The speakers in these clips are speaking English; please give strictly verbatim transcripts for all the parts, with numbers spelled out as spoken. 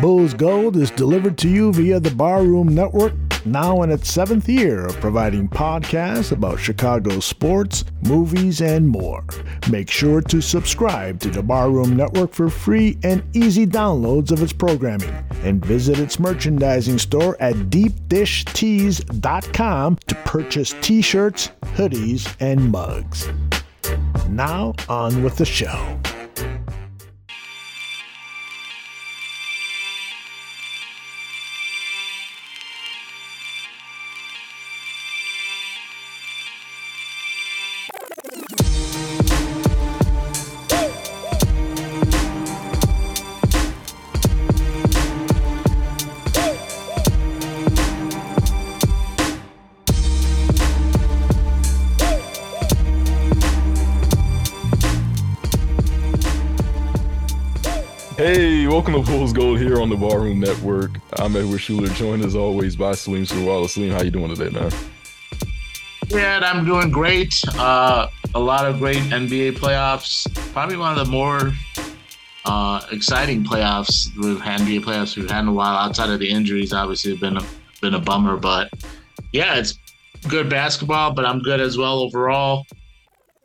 Bulls Gold is delivered to you via the Barroom network, now in its seventh year of providing podcasts about Chicago sports, movies, and more. Make sure to subscribe to the Barroom network for free and easy downloads of its programming, and visit its merchandising store at deep dish tees dot com to purchase t-shirts, hoodies, and mugs. Now, on with the show. Welcome to Bulls Gold here on the Barroom Network. I'm Edward Schuler, joined as always by Salim Surwala. Salim, how you doing today, man? Yeah, I'm doing great. Uh, a lot of great N B A playoffs. Probably one of the more uh, exciting playoffs we've had. N B A playoffs we've had in a while. Outside of the injuries, obviously, have been a, been a bummer. But yeah, it's good basketball. But I'm good as well overall.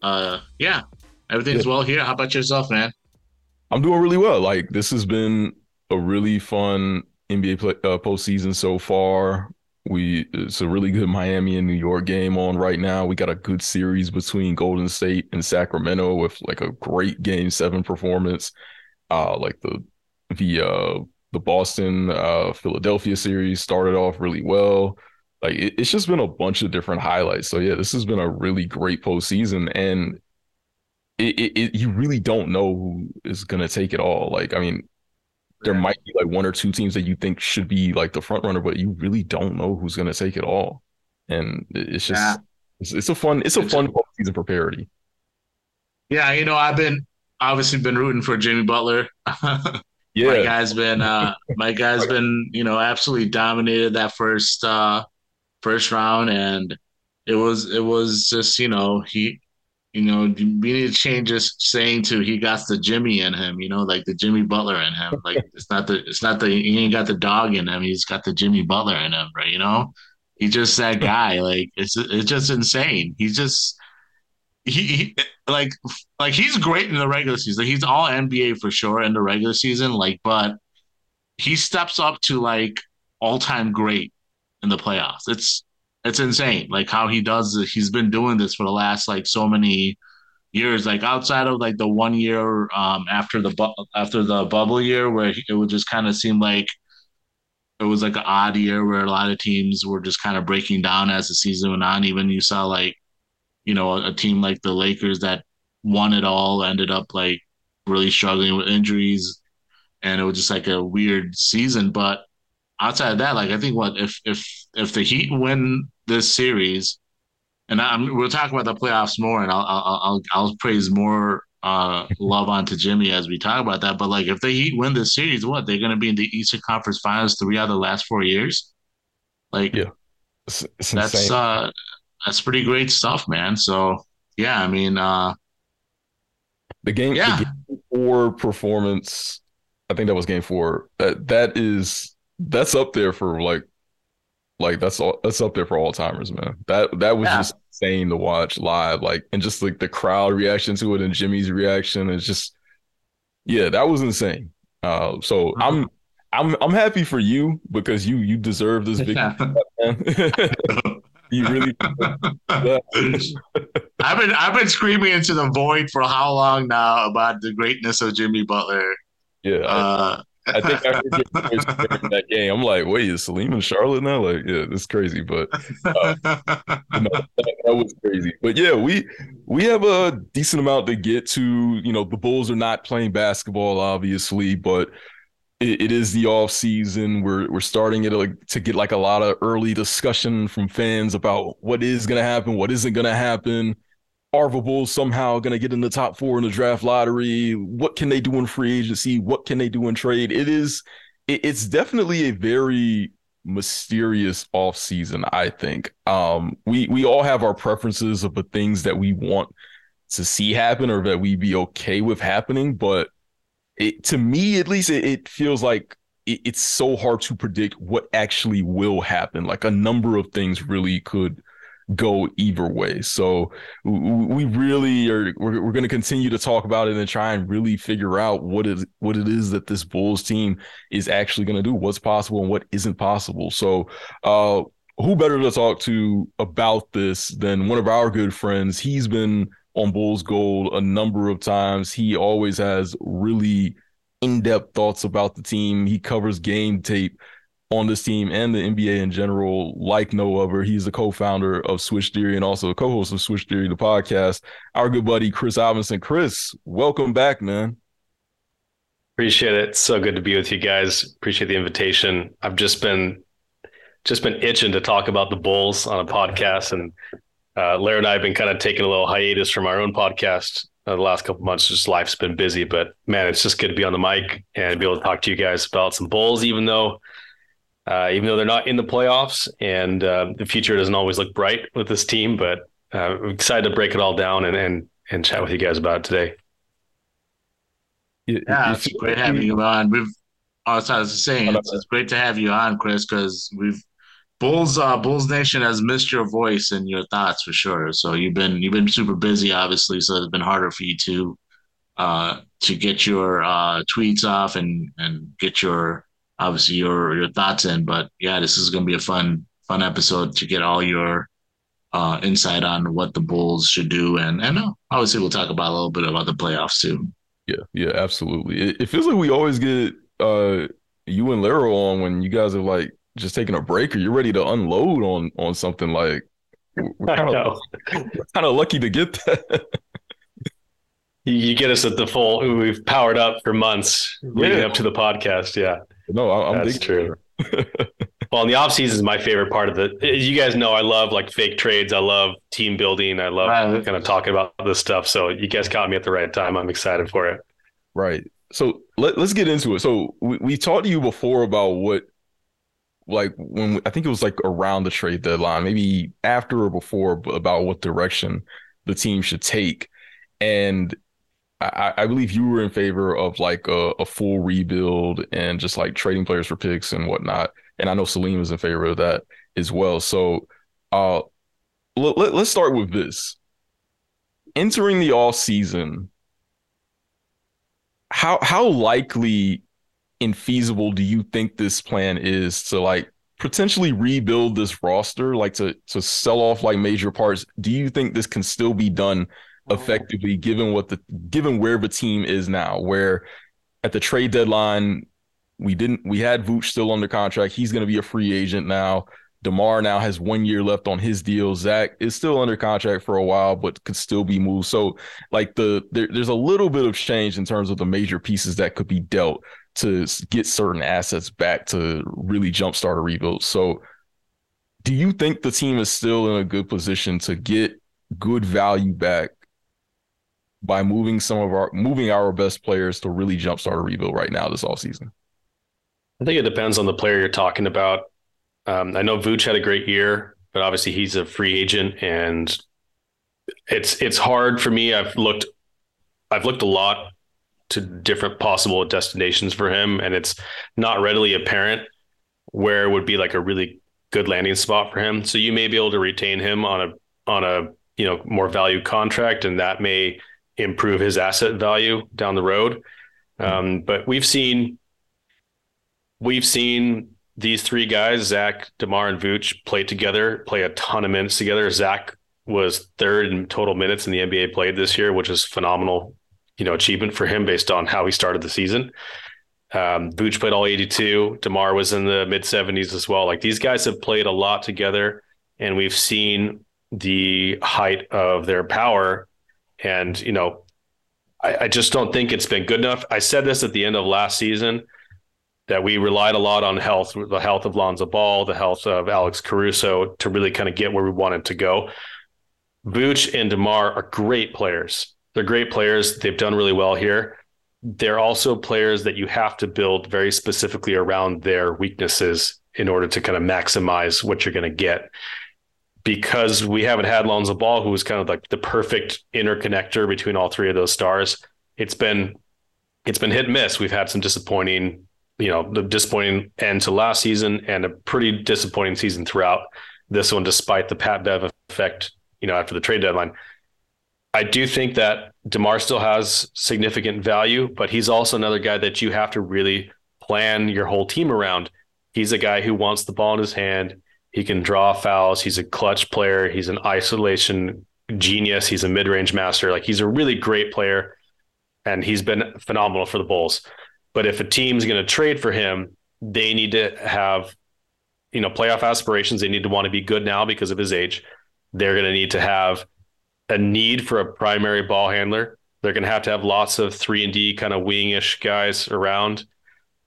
Uh, yeah, everything's well here. How about yourself, man? I'm doing really well. Like, this has been a really fun N B A play, uh, postseason so far. We It's a really good Miami and New York game on right now. We got a good series between Golden State and Sacramento with like a great Game Seven performance. Uh, like the the uh, the Boston uh, Philadelphia series started off really well. Like it, it's just been a bunch of different highlights. So yeah, this has been a really great postseason, and It, it, it, you really don't know who is going to take it all. Like, I mean, there might be like one or two teams that you think should be like the front runner, but you really don't know who's going to take it all. And it's just, yeah. it's, it's a fun, it's a it's fun cool. season for parity. Yeah. You know, I've been obviously been rooting for Jimmy Butler. yeah. My guy's been, uh, my guy's been, you know, absolutely dominated that first, uh, first round. And it was, it was just, you know, he, You know, we need to change this saying to he got the Jimmy in him, you know, like the Jimmy Butler in him. Like it's not the it's not the he ain't got the dog in him, he's got the Jimmy Butler in him, right? You know? He's just that guy. Like it's it's just insane. He's just he, he like like he's great in the regular season. He's all N B A for sure in the regular season, like, but he steps up to like all time great in the playoffs. It's It's insane, like, how he does it. He's been doing this for the last, like, so many years. Like, outside of, like, the one year um, after the bu- after the bubble year where it would just kind of seem like it was, like, an odd year where a lot of teams were just kind of breaking down as the season went on. Even you saw, like, you know, a, a team like the Lakers that won it all ended up, like, really struggling with injuries. And it was just, like, a weird season. But outside of that, like, I think what if if if the Heat win this series, and I'm we'll talk about the playoffs more, and I'll I'll I'll, I'll praise more uh, love onto Jimmy as we talk about that. But like, if the Heat win this series, what they're going to be in the Eastern Conference Finals three out of the last four years. Like, yeah, it's, it's that's insane. uh that's pretty great stuff, man. So yeah, I mean, uh, the game, yeah, the game four performance. I think that was game four. That that is. That's up there for like, like that's all. That's up there for all timers, man. That that was yeah. just insane to watch live, like, and just like the crowd reaction to it and Jimmy's reaction is just, yeah, that was insane. Uh, so mm-hmm. I'm I'm I'm happy for you because you you deserve this victory. You really. I've been I've been screaming into the void for how long now about the greatness of Jimmy Butler. Yeah. Uh, I think I heard your voice during that game. I'm like, wait, is Salim in Charlotte now? Like, yeah, that's crazy, but uh, you know, that, that was crazy. But yeah, we we have a decent amount to get to. You know, the Bulls are not playing basketball, obviously, but it, it is the off season. We're we're starting it like to get like a lot of early discussion from fans about what is going to happen, what isn't going to happen. Are the Bulls somehow going to get in the top four in the draft lottery? What can they do in free agency? What can they do in trade? It is, it, it's definitely a very mysterious offseason, I think. Um, we we all have our preferences of the things that we want to see happen or that we'd be okay with happening. But it, to me, at least, it, it feels like it, it's so hard to predict what actually will happen. Like a number of things really could go either way. So we really are, we're, we're going to continue to talk about it and try and really figure out what is, what it is that this Bulls team is actually going to do, what's possible and what isn't possible. So uh, who better to talk to about this than one of our good friends? He's been on Bulls Gold a number of times. He always has really in-depth thoughts about the team. He covers game tape on this team and the N B A in general like no other. He's the co-founder of Switch Theory and also a co-host of Switch Theory, the podcast. Our good buddy, Kris Amundson. Kris, welcome back, man. Appreciate it. So good to be with you guys. Appreciate the invitation. I've just been just been itching to talk about the Bulls on a podcast, and uh, Larry and I have been kind of taking a little hiatus from our own podcast uh, the last couple months. Just life's been busy, but man, it's just good to be on the mic and be able to talk to you guys about some Bulls, even though Uh, even though they're not in the playoffs, and uh, the future doesn't always look bright with this team, but uh, I'm excited to break it all down and and, and chat with you guys about it today. Yeah, it's great having you on. We've, as I was saying, it's, it's great to have you on, Kris, because we've Bulls uh, Bulls Nation has missed your voice and your thoughts for sure. So you've been you've been super busy, obviously. So it's been harder for you to uh, to get your uh, tweets off and and get your. Obviously your, your thoughts in, but yeah, this is going to be a fun, fun episode to get all your uh, insight on what the Bulls should do. And, and uh, obviously we'll talk about a little bit about the playoffs too. Yeah. Yeah, absolutely. It, it feels like we always get uh, you and Lero on when you guys are like just taking a break or you're ready to unload on, on something. Like we're kind of kind of lucky to get that. You get us at the full, we've powered up for months leading yeah. up to the podcast. Yeah. No, I'm that's true. Well, in the off season is my favorite part of it. You guys know I love like fake trades. I love team building. I love right. kind of talking about this stuff. So you guys caught me at the right time. I'm excited for it. Right. So let, let's get into it. So we, we talked to you before about what, like when we, I think it was like around the trade deadline, maybe after or before, about what direction the team should take. And I, I believe you were in favor of like a, a full rebuild and just like trading players for picks and whatnot. And I know Salim was in favor of that as well. So uh, let, let, let's start with this. Entering the offseason, how how likely and feasible do you think this plan is to like potentially rebuild this roster, like to to sell off like major parts? Do you think this can still be done effectively, given what the given where the team is now, where at the trade deadline we didn't we had Vooch still under contract? He's going to be a free agent now. DeMar now has one year left on his deal. Zach is still under contract for a while, but could still be moved. So, like the there, there's a little bit of change in terms of the major pieces that could be dealt to get certain assets back to really jumpstart a rebuild. So, do you think the team is still in a good position to get good value back by moving some of our moving our best players to really jumpstart a rebuild right now this offseason? I think it depends on the player you're talking about. Um, I know Vooch had a great year, but obviously he's a free agent, and it's it's hard for me. I've looked I've looked a lot to different possible destinations for him, and it's not readily apparent where would be like a really good landing spot for him. So you may be able to retain him on a on a you know more value contract, and that may improve his asset value down the road. Um, but we've seen, we've seen these three guys, Zach, DeMar, and Vooch, play together, play a ton of minutes together. Zach was third in total minutes in the N B A played this year, which is phenomenal, you know, achievement for him based on how he started the season. Um, Vooch played all eighty-two. DeMar was in the mid seventies as well. Like these guys have played a lot together, and we've seen the height of their power. And, you know, I, I just don't think it's been good enough. I said this at the end of last season, that we relied a lot on health, the health of Lonzo Ball, the health of Alex Caruso, to really kind of get where we wanted to go. Vooch and DeMar are great players. They're great players. They've done really well here. They're also players that you have to build very specifically around their weaknesses in order to kind of maximize what you're going to get. Because we haven't had Lonzo Ball, who was kind of like the perfect interconnector between all three of those stars, it's been it's been hit and miss. We've had some disappointing you know, the disappointing end to last season and a pretty disappointing season throughout this one, despite the Pat Bev effect, you know, after the trade deadline. I do think that DeMar still has significant value, but he's also another guy that you have to really plan your whole team around. He's a guy who wants the ball in his hand. He can draw fouls. He's a clutch player. He's an isolation genius. He's a mid-range master. Like, he's a really great player, and he's been phenomenal for the Bulls. But if a team's going to trade for him, they need to have, you know, playoff aspirations. They need to want to be good now because of his age. They're going to need to have a need for a primary ball handler. They're going to have to have lots of three and D kind of wingish guys around.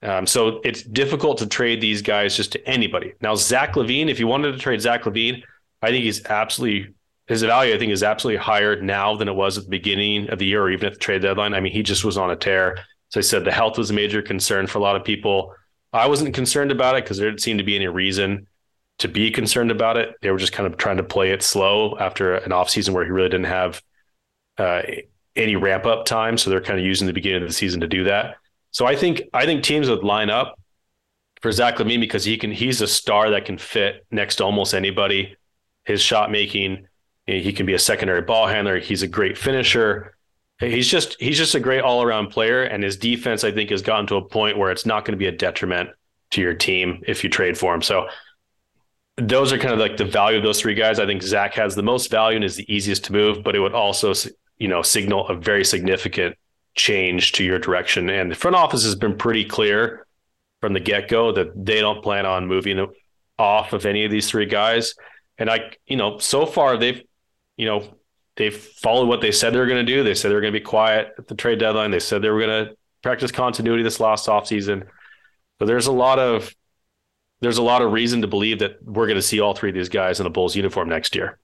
Um, so it's difficult to trade these guys just to anybody. Now, Zach LaVine, if you wanted to trade Zach LaVine, I think he's absolutely, his value, I think, is absolutely higher now than it was at the beginning of the year or even at the trade deadline. I mean, he just was on a tear. So I said the health was a major concern for a lot of people. I wasn't concerned about it because there didn't seem to be any reason to be concerned about it. They were just kind of trying to play it slow after an offseason where he really didn't have uh, any ramp up time. So they're kind of using the beginning of the season to do that. So I think I think teams would line up for Zach LaVine because he can he's a star that can fit next to almost anybody. His shot making, he can be a secondary ball handler. He's a great finisher. He's just he's just a great all around player, and his defense, I think, has gotten to a point where it's not going to be a detriment to your team if you trade for him. So those are kind of like the value of those three guys. I think Zach has the most value and is the easiest to move, but it would also, you know, signal a very significant change to your direction. And the front office has been pretty clear from the get-go that they don't plan on moving off of any of these three guys. And I, you know, so far they've, you know, they've followed what they said they were going to do. They said they were going to be quiet at the trade deadline. They said they were going to practice continuity this last offseason. So there's a lot of, there's a lot of reason to believe that we're going to see all three of these guys in a Bulls uniform next year.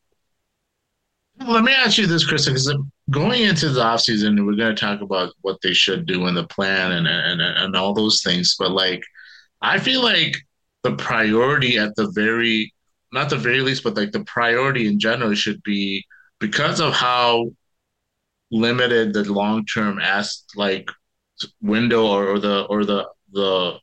Let me ask you this, Kris, because going into the offseason, we're going to talk about what they should do in the plan and, and and all those things. But, like, I feel like the priority at the very – not the very least, but, like, the priority in general should be, because of how limited the long-term ask, like, window or, or the or the the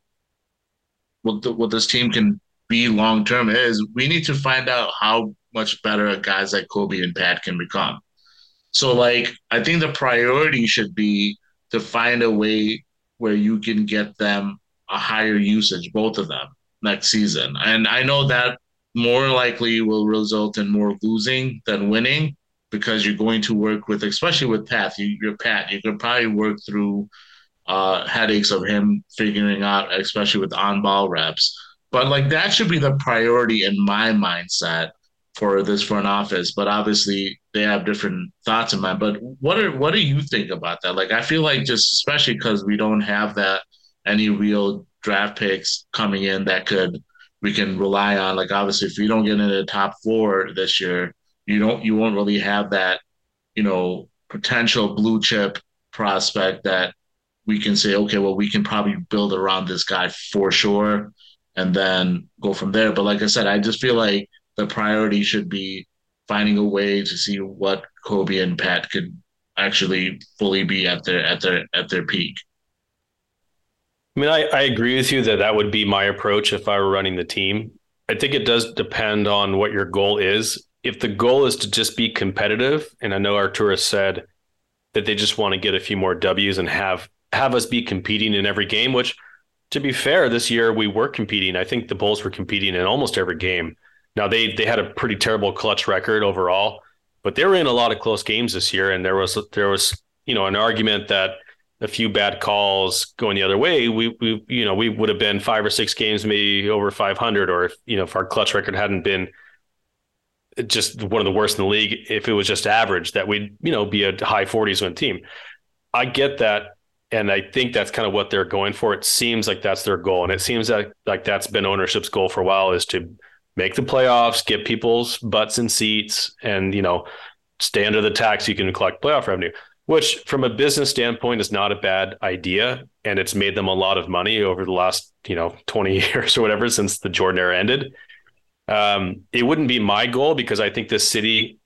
what, the what this team can be long-term is, we need to find out how – much better guys like Coby and Pat can become. So, like, I think the priority should be to find a way where you can get them a higher usage, both of them, next season. And I know that more likely will result in more losing than winning, because you're going to work with, especially with Pat, you, you're Pat, you could probably work through uh, headaches of him figuring out, especially with on-ball reps. But, like, that should be the priority in my mindset for this front office, but obviously they have different thoughts in mind. But what are, what do you think about that? Like, I feel like, just especially because we don't have that any real draft picks coming in that could, we can rely on. Like, obviously if you don't get into the top four this year, you don't, you won't really have that, you know, potential blue chip prospect that we can say, okay, well, we can probably build around this guy for sure and then go from there. But like I said, I just feel like the priority should be finding a way to see what Coby and Pat could actually fully be at their, at their, at their peak. I mean, I, I agree with you that that would be my approach if I were running the team. I think it does depend on what your goal is. If the goal is to just be competitive, and I know Arturas said that they just want to get a few more W's and have, have us be competing in every game, which, to be fair, this year we were competing. I think the Bulls were competing in almost every game. Now, they they had a pretty terrible clutch record overall, but they were in a lot of close games this year, and there was there was you know an argument that a few bad calls going the other way, we we you know we would have been five or six games maybe over five hundred, or if you know if our clutch record hadn't been just one of the worst in the league, if it was just average, that we'd you know be a high forties win team. I get that, and I think that's kind of what they're going for. It seems like that's their goal, and it seems that like that's been ownership's goal for a while, is to make the playoffs, get people's butts in seats, and, you know, stay under the tax. You can collect playoff revenue, which from a business standpoint is not a bad idea. And it's made them a lot of money over the last, you know, twenty years or whatever, since the Jordan era ended. Um, it wouldn't be my goal, because I think this city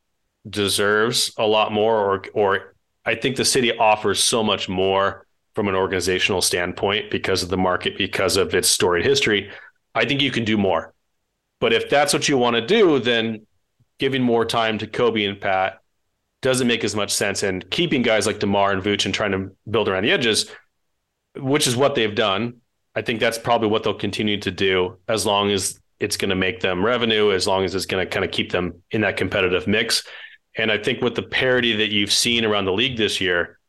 deserves a lot more, or, or I think the city offers so much more from an organizational standpoint because of the market, because of its storied history, I think you can do more. But if that's what you want to do, then giving more time to Coby and Pat doesn't make as much sense, and keeping guys like DeMar and Vooch and trying to build around the edges, which is what they've done. I think that's probably what they'll continue to do as long as it's going to make them revenue, as long as it's going to kind of keep them in that competitive mix. And I think with the parity that you've seen around the league this year,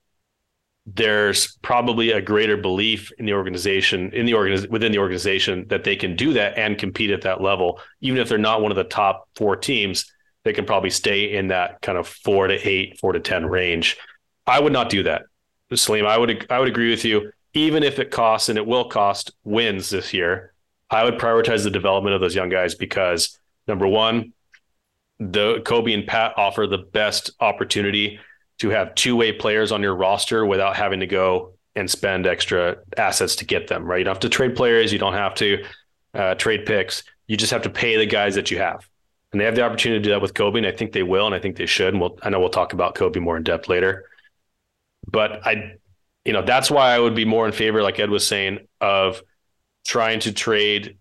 there's probably a greater belief in the organization, in the organiz- within the organization, that they can do that and compete at that level. Even if they're not one of the top four teams, they can probably stay in that kind of four to eight, four to ten range. I would not do that, Salim. I would I would agree with you. Even if it costs, and it will cost, wins this year, I would prioritize the development of those young guys because, number one, the Coby and Pat offer the best opportunity to have two-way players on your roster without having to go and spend extra assets to get them, right? You don't have to trade players. You don't have to uh, trade picks. You just have to pay the guys that you have. And they have the opportunity to do that with Coby, and I think they will, and I think they should. And we'll, I know we'll talk about Coby more in depth later. But I, you know, that's why I would be more in favor, like Ed was saying, of trying to trade.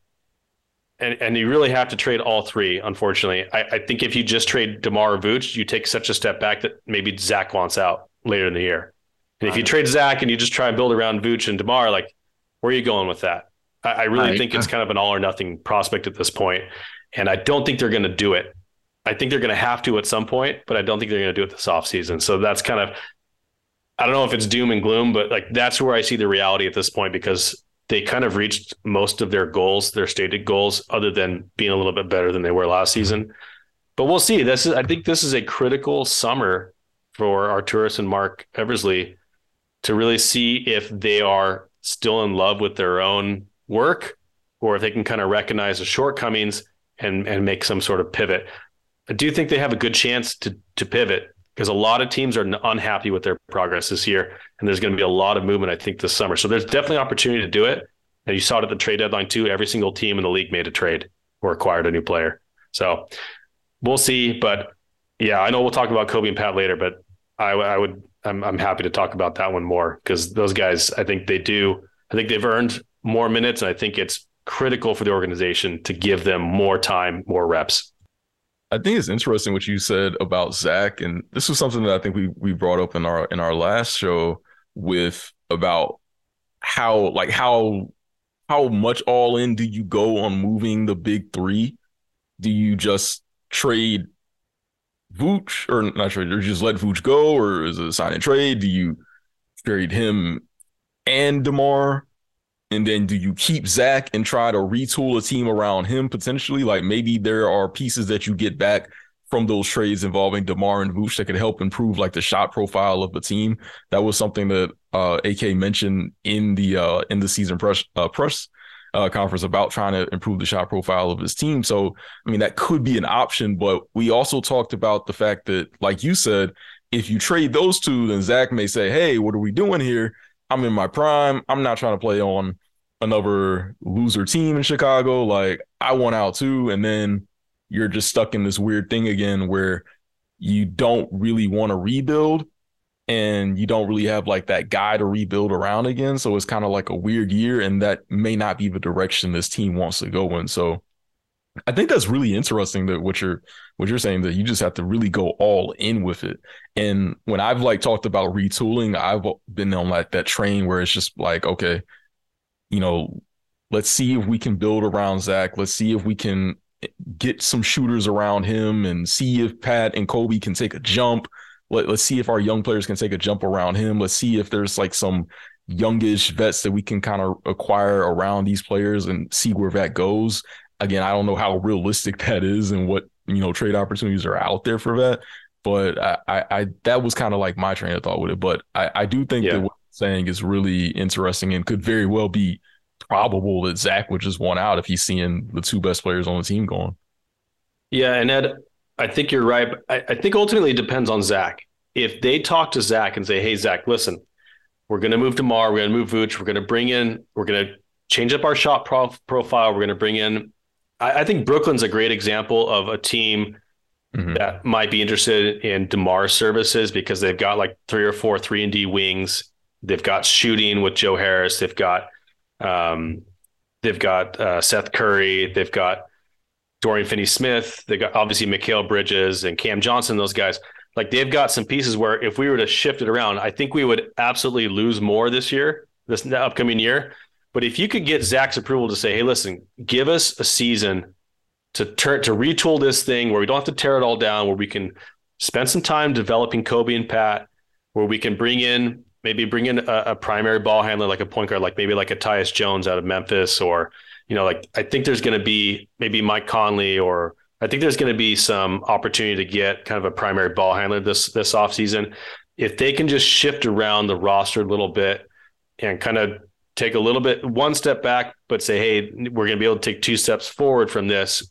And, and you really have to trade all three, unfortunately. I, I think if you just trade DeMar or Vooch, you take such a step back that maybe Zach wants out later in the year. And if you trade Zach and you just try and build around Vooch and DeMar, like, where are you going with that? I, I really I, think it's kind of an all or nothing prospect at this point. And I don't think they're going to do it. I think they're going to have to at some point, but I don't think they're going to do it this offseason. So that's kind of, I don't know if it's doom and gloom, but like that's where I see the reality at this point, because they kind of reached most of their goals, their stated goals, other than being a little bit better than they were last season. But we'll see. This is, I think this is a critical summer for Arturas and Mark Eversley to really see if they are still in love with their own work, or if they can kind of recognize the shortcomings and, and make some sort of pivot. I do think they have a good chance to, to pivot, because a lot of teams are unhappy with their progress this year, and there's going to be a lot of movement, I think, this summer. So there's definitely opportunity to do it. And you saw it at the trade deadline too. Every single team in the league made a trade or acquired a new player. So we'll see. But yeah, I know we'll talk about Coby and Pat later, but I, I would, I'm, I'm happy to talk about that one more, because those guys, I think they do. I think they've earned more minutes, and I think it's critical for the organization to give them more time, more reps. I think it's interesting what you said about Zach, and this was something that I think we we brought up in our in our last show with about how like how how much all in do you go on moving the big three? Do you just trade Vooch or not trade, or just let Vooch go, or is it a sign and trade? Do you trade him and DeMar? And then do you keep Zach and try to retool a team around him potentially? Like maybe there are pieces that you get back from those trades involving DeMar and Vooch that could help improve like the shot profile of the team. That was something that uh, A K mentioned in the uh, in the season press uh, press uh, conference about trying to improve the shot profile of his team. So, I mean, that could be an option. But we also talked about the fact that, like you said, if you trade those two, then Zach may say, hey, what are we doing here? I'm in my prime. I'm not trying to play on another loser team in Chicago. Like, I want out too. And then you're just stuck in this weird thing again where you don't really want to rebuild, and you don't really have like that guy to rebuild around again. So it's kind of like a weird year, and that may not be the direction this team wants to go in. So I think that's really interesting that what you're what you're saying, that you just have to really go all in with it. And when I've like talked about retooling, I've been on like that train where it's just like, okay, you know, let's see if we can build around Zach. Let's see if we can get some shooters around him, and see if Pat and Coby can take a jump. Let, let's see if our young players can take a jump around him. Let's see if there's like some youngish vets that we can kind of acquire around these players and see where that goes. Again, I don't know how realistic that is and what, you know, trade opportunities are out there for that. But I, I, I that was kind of like my train of thought with it. But I, I do think yeah. that what I'm saying is really interesting, and could very well be probable that Zach would just want out if he's seeing the two best players on the team going. Yeah, and Ed, I think you're right. I, I think ultimately it depends on Zach. If they talk to Zach and say, hey, Zach, listen, we're going to move DeMar, we're going to move Vooch, we're going to bring in, we're going to change up our shot prof- profile, we're going to bring in, I think Brooklyn's a great example of a team mm-hmm. that might be interested in DeMar's services, because they've got like three or four three and D wings They've got shooting with Joe Harris. They've got um, they've got uh, Seth Curry. They've got Dorian Finney-Smith. They've got obviously Mikal Bridges and Cam Johnson. Those guys, like they've got some pieces where if we were to shift it around, I think we would absolutely lose more this year, this upcoming year. But if you could get Zach's approval to say, "Hey, listen, give us a season to turn to retool this thing where we don't have to tear it all down, where we can spend some time developing Coby and Pat, where we can bring in." Maybe bring in a, a primary ball handler, like a point guard, like maybe like a Tyus Jones out of Memphis, or, you know, like I think there's going to be maybe Mike Conley, or I think there's going to be some opportunity to get kind of a primary ball handler this, this offseason. If they can just shift around the roster a little bit and kind of take a little bit, one step back, but say, hey, we're going to be able to take two steps forward from this.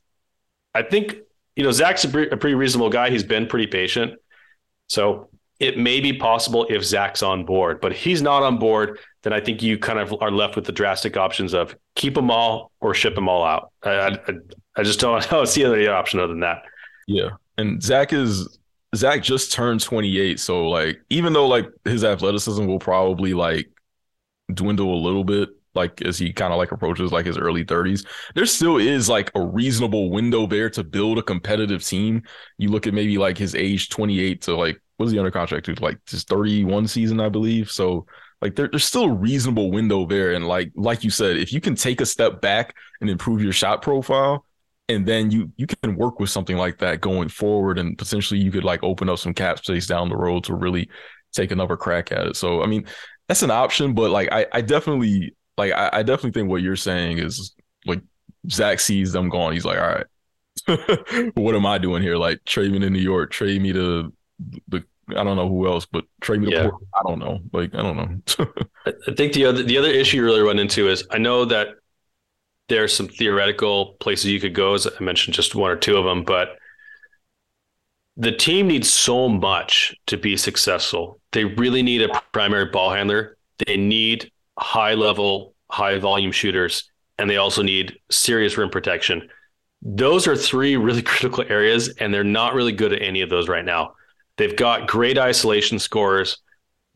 I think, you know, Zach's a pretty reasonable guy. He's been pretty patient. So it may be possible if Zach's on board, but if he's not on board, then I think you kind of are left with the drastic options of keep them all or ship them all out. I I, I just don't, I don't see any option other than that. Yeah. And Zach is, Zach just turned twenty-eight. So like, even though like his athleticism will probably like dwindle a little bit, like as he kind of like approaches like his early thirties, there still is like a reasonable window there to build a competitive team. You look at maybe like his age twenty-eight to like, what is he under contract to? Like his thirty-one season, I believe. So like there, there's still a reasonable window there. And like, like you said, if you can take a step back and improve your shot profile, and then you, you can work with something like that going forward. And potentially you could like open up some cap space down the road to really take another crack at it. So, I mean, that's an option, but like, I, I definitely, Like, I, I definitely think what you're saying is, like, Zach sees them gone. He's like, all right, what am I doing here? Like, trade me to New York, trade me to the, I don't know who else, but trade me yeah. to Portland. I don't know. Like, I don't know. I think the other, the other issue you really run into is, I know that there are some theoretical places you could go, as I mentioned, just one or two of them, but the team needs so much to be successful. They really need a primary ball handler. They need high level, high volume shooters, and they also need serious rim protection. Those are three really critical areas, and they're not really good at any of those right now. They've got great isolation scorers.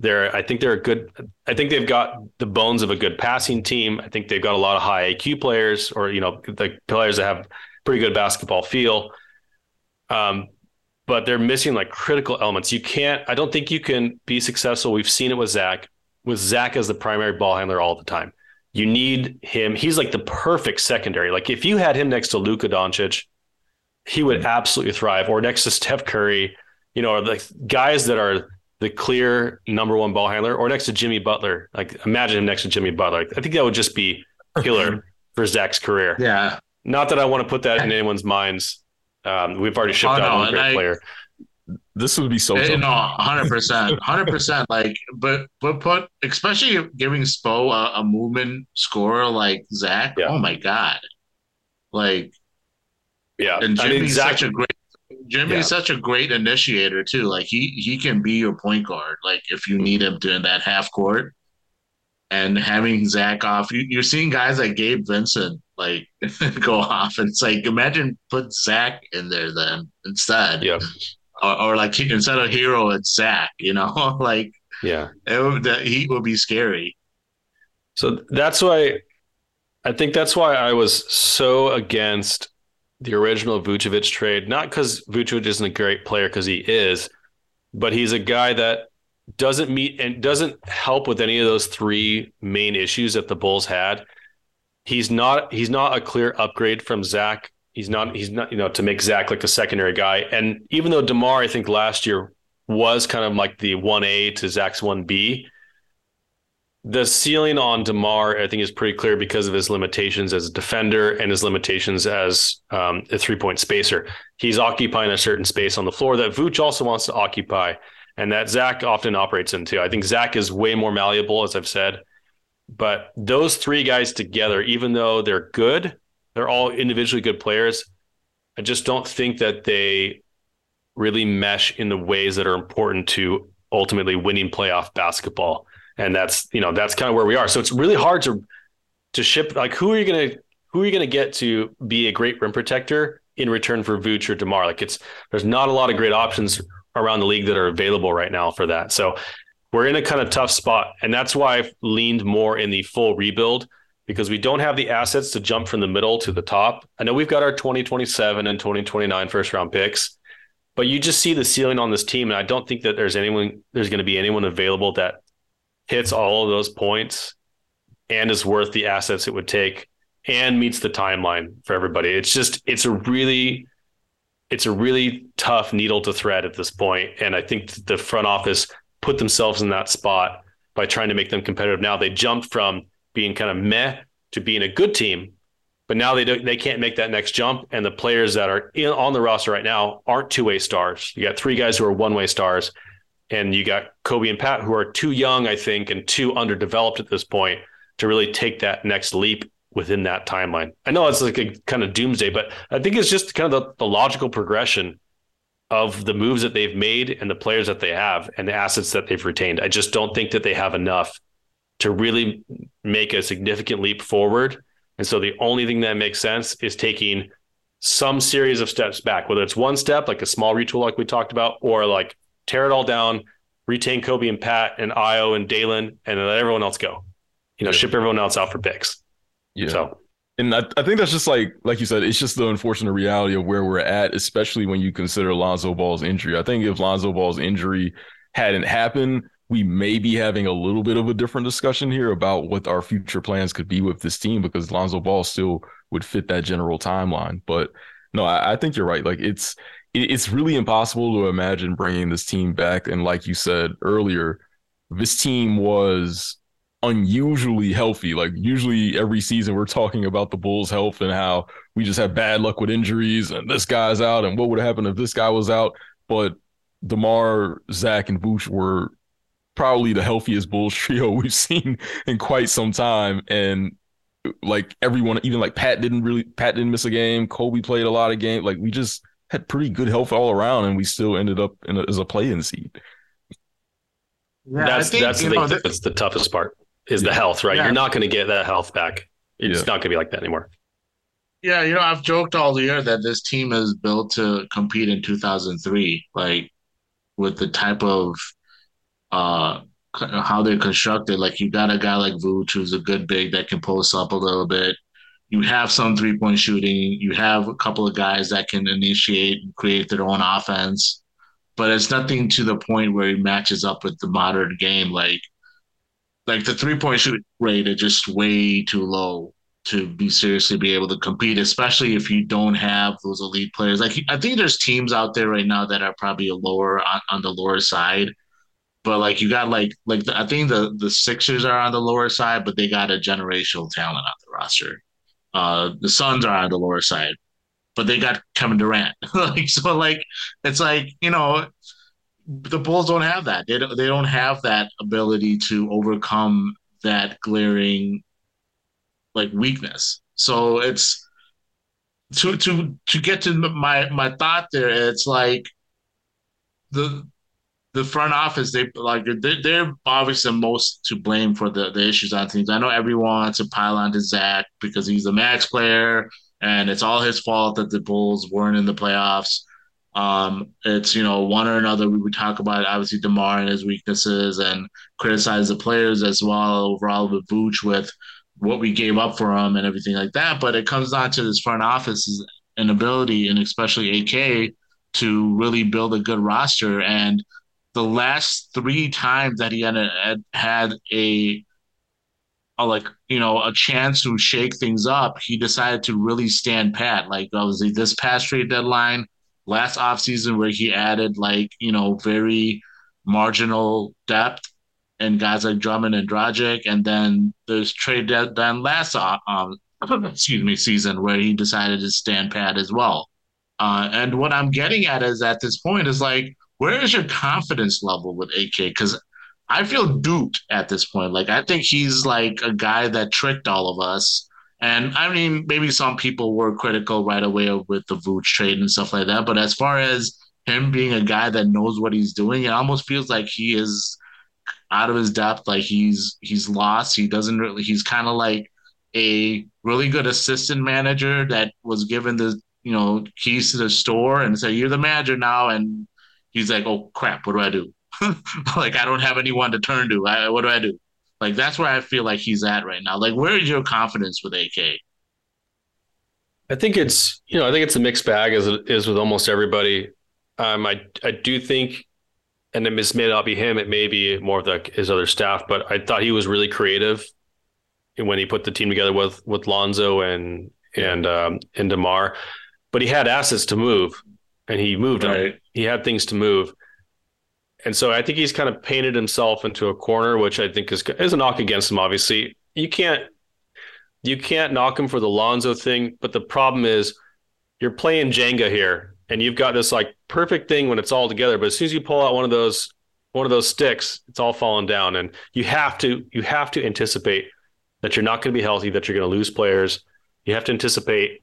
They're, I think they're a good, I think they've got the bones of a good passing team. I think they've got a lot of high I Q players, or, you know, the players that have pretty good basketball feel. Um, but they're missing like critical elements. You can't, I don't think you can be successful. We've seen it with Zach. with Zach as the primary ball handler all the time. You need him. He's like the perfect secondary. Like if you had him next to Luka Doncic, he would absolutely thrive, or next to Steph Curry, you know, or the guys that are the clear number one ball handler, or next to Jimmy Butler. Like imagine him next to Jimmy Butler. I think that would just be killer for Zach's career. Yeah. Not that I want to put that in anyone's minds. Um, we've already shipped oh, out no, one great I- player. This would be so tough. No, one hundred percent. one hundred percent. Like, but, but put, especially giving Spo a, a movement scorer like Zach. Yeah. Oh, my God. Like, yeah. And Jimmy's I mean, Zach, such a great, Jimmy's yeah. such a great initiator, too. Like, he, he can be your point guard, like, if you need him to in that half court. And having Zach off, you, you're seeing guys like Gabe Vincent, like, go off. It's like, imagine put Zach in there then instead. Yeah. Or, or like he, instead of Hero, it's Zach, you know, like, yeah, it would, the Heat would be scary. So that's why I think that's why I was so against the original Vucevic trade. Not because Vucevic isn't a great player, because he is, but he's a guy that doesn't meet and doesn't help with any of those three main issues that the Bulls had. He's not he's not a clear upgrade from Zach. He's not, he's not, you know, to make Zach like the secondary guy. And even though DeMar, I think last year was kind of like the one A to Zach's one B, the ceiling on DeMar, I think, is pretty clear because of his limitations as a defender and his limitations as um, a three-point spacer. He's occupying a certain space on the floor that Vooch also wants to occupy and that Zach often operates into. I think Zach is way more malleable, as I've said, but those three guys together, even though they're good, they're all individually good players. I just don't think that they really mesh in the ways that are important to ultimately winning playoff basketball. And that's, you know, that's kind of where we are. So it's really hard to, to ship. Like, who are you going to, who are you going to get to be a great rim protector in return for Vooch or DeMar? Like it's, there's not a lot of great options around the league that are available right now for that. So we're in a kind of tough spot. And that's why I've leaned more in the full rebuild, because we don't have the assets to jump from the middle to the top. I know we've got our twenty twenty-seven and twenty twenty-nine first round picks, but you just see the ceiling on this team. And I don't think that there's anyone, there's going to be anyone available that hits all of those points and is worth the assets it would take and meets the timeline for everybody. It's just, it's a really, it's a really tough needle to thread at this point. And I think the front office put themselves in that spot by trying to make them competitive. Now they jumped from being kind of meh to being a good team, but now they don't, they can't make that next jump. And the players that are in, on the roster right now aren't two-way stars. You got three guys who are one-way stars, and you got Coby and Pat, who are too young, I think, and too underdeveloped at this point to really take that next leap within that timeline. I know it's like a kind of doomsday, but I think it's just kind of the, the logical progression of the moves that they've made and the players that they have and the assets that they've retained. I just don't think that they have enough to really make a significant leap forward. And so the only thing that makes sense is taking some series of steps back, whether it's one step, like a small retool, like we talked about, or like tear it all down, retain Coby and Pat and Ayo and Dalen, and let everyone else go. You know, yeah. Ship everyone else out for picks. Yeah. So. And I, I think that's just like, like you said, it's just the unfortunate reality of where we're at, especially when you consider Lonzo Ball's injury. I think if Lonzo Ball's injury hadn't happened, we may be having a little bit of a different discussion here about what our future plans could be with this team, because Lonzo Ball still would fit that general timeline. But no, I, I think you're right. Like it's, it, it's really impossible to imagine bringing this team back. And like you said earlier, this team was unusually healthy. Like usually every season we're talking about the Bulls' health and how we just have bad luck with injuries and this guy's out and what would happen if this guy was out. But DeMar, Zach, and Vooch were probably the healthiest Bulls trio we've seen in quite some time. And like everyone, even like Pat didn't really, Pat didn't miss a game. Coby played a lot of games. Like we just had pretty good health all around, and we still ended up in a, as a play-in seed. Yeah, that's think, that's the thing, know, that, that's the toughest part. Is the health, right? Yeah. You're not going to get that health back. It's yeah. not going to be like that anymore. Yeah, you know, I've joked all year that this team is built to compete in two thousand three, like with the type of uh, how they're constructed. Like you got a guy like Vooch, who's a good big that can post up a little bit. You have some three-point shooting. You have a couple of guys that can initiate and create their own offense. But it's nothing to the point where it matches up with the modern game. Like, Like the three-point shoot rate is just way too low to be seriously be able to compete, especially if you don't have those elite players. Like I think there's teams out there right now that are probably a lower on, on the lower side, but like you got like like the, I think the the Sixers are on the lower side, but they got a generational talent on the roster. Uh, the Suns are on the lower side, but they got Kevin Durant. like so, like it's like you know. The Bulls don't have that. They don't, they don't have that ability to overcome that glaring like weakness. So it's to to to get to my my thought there. It's like the the front office. They like they're, they're obviously the most to blame for the, the issues on teams. I know everyone wants to pile on to Zach because he's a max player and it's all his fault that the Bulls weren't in the playoffs. Um, it's, you know, one or another, we would talk about obviously DeMar and his weaknesses and criticize the players as well overall with Vooch with what we gave up for him and everything like that. But it comes down to this front office's inability and especially A K to really build a good roster. And the last three times that he had a, had a, a like, you know, a chance to shake things up, he decided to really stand pat. Like obviously this past trade deadline, last offseason where he added like, you know, very marginal depth and guys like Drummond and Dragic. And then there's trade done last um, excuse me, season where he decided to stand pat as well. Uh, and what I'm getting at is at this point is like, where is your confidence level with A K? Because I feel duped at this point. Like, I think he's like a guy that tricked all of us. And I mean, maybe some people were critical right away with the Vooch trade and stuff like that. But as far as him being a guy that knows what he's doing, it almost feels like he is out of his depth. Like he's he's lost. He doesn't really. He's kind of like a really good assistant manager that was given the you know keys to the store and said, "You're the manager now." And he's like, "Oh crap, what do I do?" Like, I don't have anyone to turn to. I, what do I do? Like, that's where I feel like he's at right now. Like, where is your confidence with A K? I think it's, you know, I think it's a mixed bag, as it is with almost everybody. Um, I, I do think, and this may not be him, it may be more of the, his other staff, but I thought he was really creative when he put the team together with, with Lonzo and, and, um, and DeMar, but he had assets to move and he moved right. them. He had things to move. And so I think he's kind of painted himself into a corner, which I think is, is a knock against him. Obviously you can't, you can't knock him for the Lonzo thing, but the problem is you're playing Jenga here and you've got this like perfect thing when it's all together. But as soon as you pull out one of those, one of those sticks, it's all falling down, and you have to, you have to anticipate that you're not going to be healthy, that you're going to lose players. You have to anticipate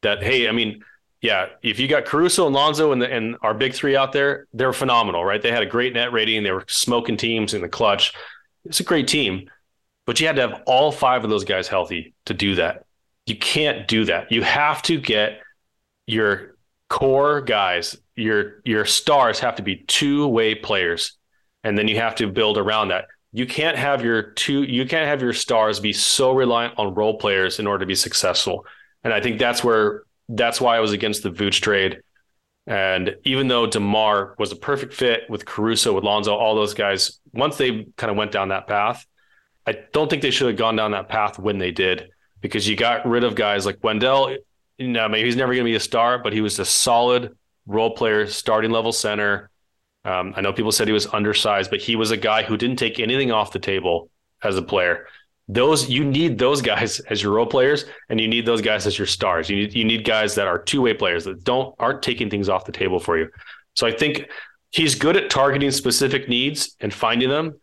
that, hey, I mean, yeah, if you got Caruso and Lonzo and the, and our big three out there, they're phenomenal, right? They had a great net rating. They were smoking teams in the clutch. It's a great team, but you had to have all five of those guys healthy to do that. You can't do that. You have to get your core guys, your, your stars have to be two-way players, and then you have to build around that. You can't have your two, you can't have your stars be so reliant on role players in order to be successful. And I think that's where, that's why I was against the Vooch trade. And even though DeMar was a perfect fit with Caruso, with Lonzo, all those guys, once they kind of went down that path, I don't think they should have gone down that path when they did, because you got rid of guys like Wendell. You know, maybe he's never going to be a star, but he was a solid role player, starting level center. Um, I know people said he was undersized, but he was a guy who didn't take anything off the table as a player. Those, you need those guys as your role players, and you need those guys as your stars. You need, you need guys that are two-way players that don't, aren't taking things off the table for you. So I think he's good at targeting specific needs and finding them,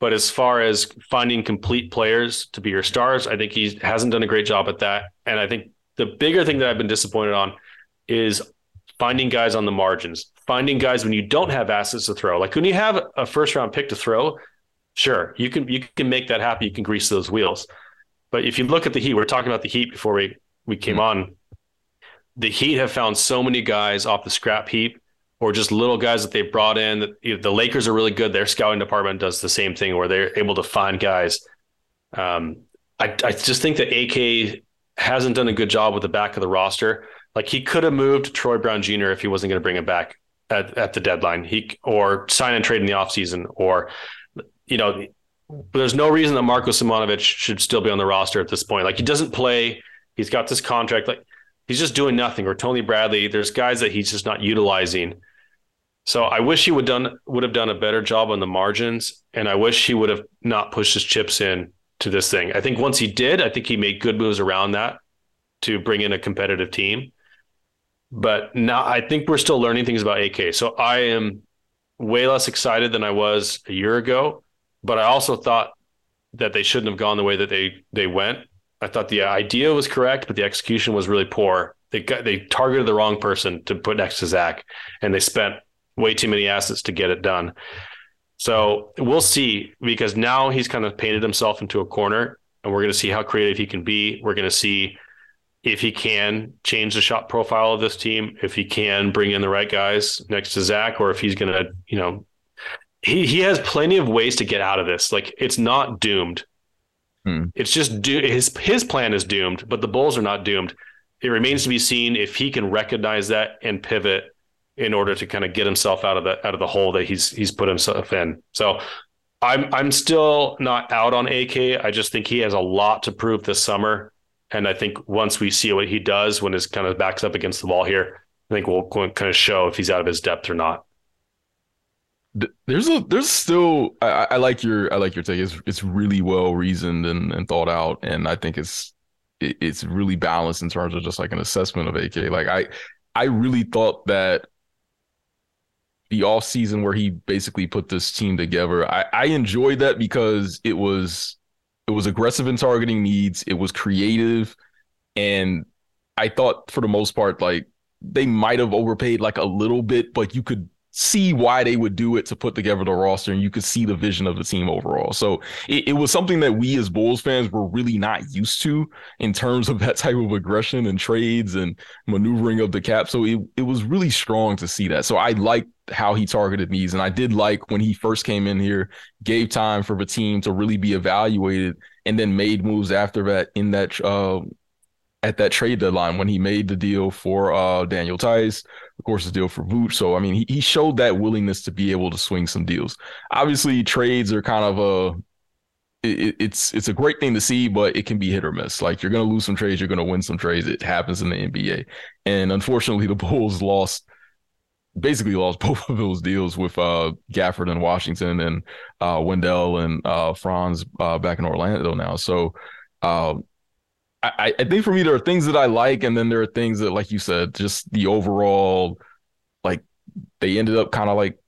but as far as finding complete players to be your stars, I think he hasn't done a great job at that. And I think the bigger thing that I've been disappointed on is finding guys on the margins, finding guys when you don't have assets to throw. Like when you have a first-round pick to throw, sure, you can you can make that happen. You can grease those wheels. But if you look at the Heat, we were talking about the Heat before we, we came mm-hmm. on. The Heat have found so many guys off the scrap heap or just little guys that they brought in. That, you know, the Lakers are really good. Their scouting department does the same thing where they're able to find guys. Um, I, I just think that A K hasn't done a good job with the back of the roster. Like he could have moved Troy Brown Junior if he wasn't going to bring him back at, at the deadline. He or sign and trade in the offseason or... You know, there's no reason that Marko Simonovic should still be on the roster at this point. Like he doesn't play. He's got this contract. Like he's just doing nothing. Or Tony Bradley. There's guys that he's just not utilizing. So I wish he would done would have done a better job on the margins, and I wish he would have not pushed his chips in to this thing. I think once he did, I think he made good moves around that to bring in a competitive team. But now I think we're still learning things about A K. So I am way less excited than I was a year ago. But I also thought that they shouldn't have gone the way that they, they went. I thought the idea was correct, but the execution was really poor. They got, they targeted the wrong person to put next to Zach, and they spent way too many assets to get it done. So we'll see, because now he's kind of painted himself into a corner, and we're going to see how creative he can be. We're going to see if he can change the shot profile of this team, if he can bring in the right guys next to Zach, or if he's going to, you know, He he has plenty of ways to get out of this. Like it's not doomed. Hmm. It's just do- his his plan is doomed, but the Bulls are not doomed. It remains to be seen if he can recognize that and pivot in order to kind of get himself out of the out of the hole that he's he's put himself in. So I'm I'm still not out on A K. I just think he has a lot to prove this summer, and I think once we see what he does when his kind of back's up against the wall here, I think we'll kind of show if he's out of his depth or not. There's a there's still I, I like your I like your take. It's it's really well reasoned and, and thought out, and I think it's it, it's really balanced in terms of just like an assessment of A K. Like I I really thought that the offseason where he basically put this team together, I, I enjoyed that because it was it was aggressive in targeting needs, it was creative, and I thought for the most part like they might have overpaid like a little bit, but you could see why they would do it to put together the roster, and you could see the vision of the team overall. So it, it was something that we as Bulls fans were really not used to in terms of that type of aggression and trades and maneuvering of the cap. So it, it was really strong to see that. So I liked how he targeted these, and I did like when he first came in here, gave time for the team to really be evaluated, and then made moves after that in that uh, at that trade deadline when he made the deal for uh, Daniel Tice, of course, the deal for Vooch. So, I mean, he, he showed that willingness to be able to swing some deals. Obviously, trades are kind of a it, – it's it's a great thing to see, but it can be hit or miss. Like, you're going to lose some trades, you're going to win some trades. It happens in the N B A. And unfortunately, the Bulls lost – basically lost both of those deals with uh, Gafford and Washington and uh, Wendell and uh, Franz uh, back in Orlando now. So, uh, I, I think for me, there are things that I like, and then there are things that, like you said, just the overall, like, they ended up kind of like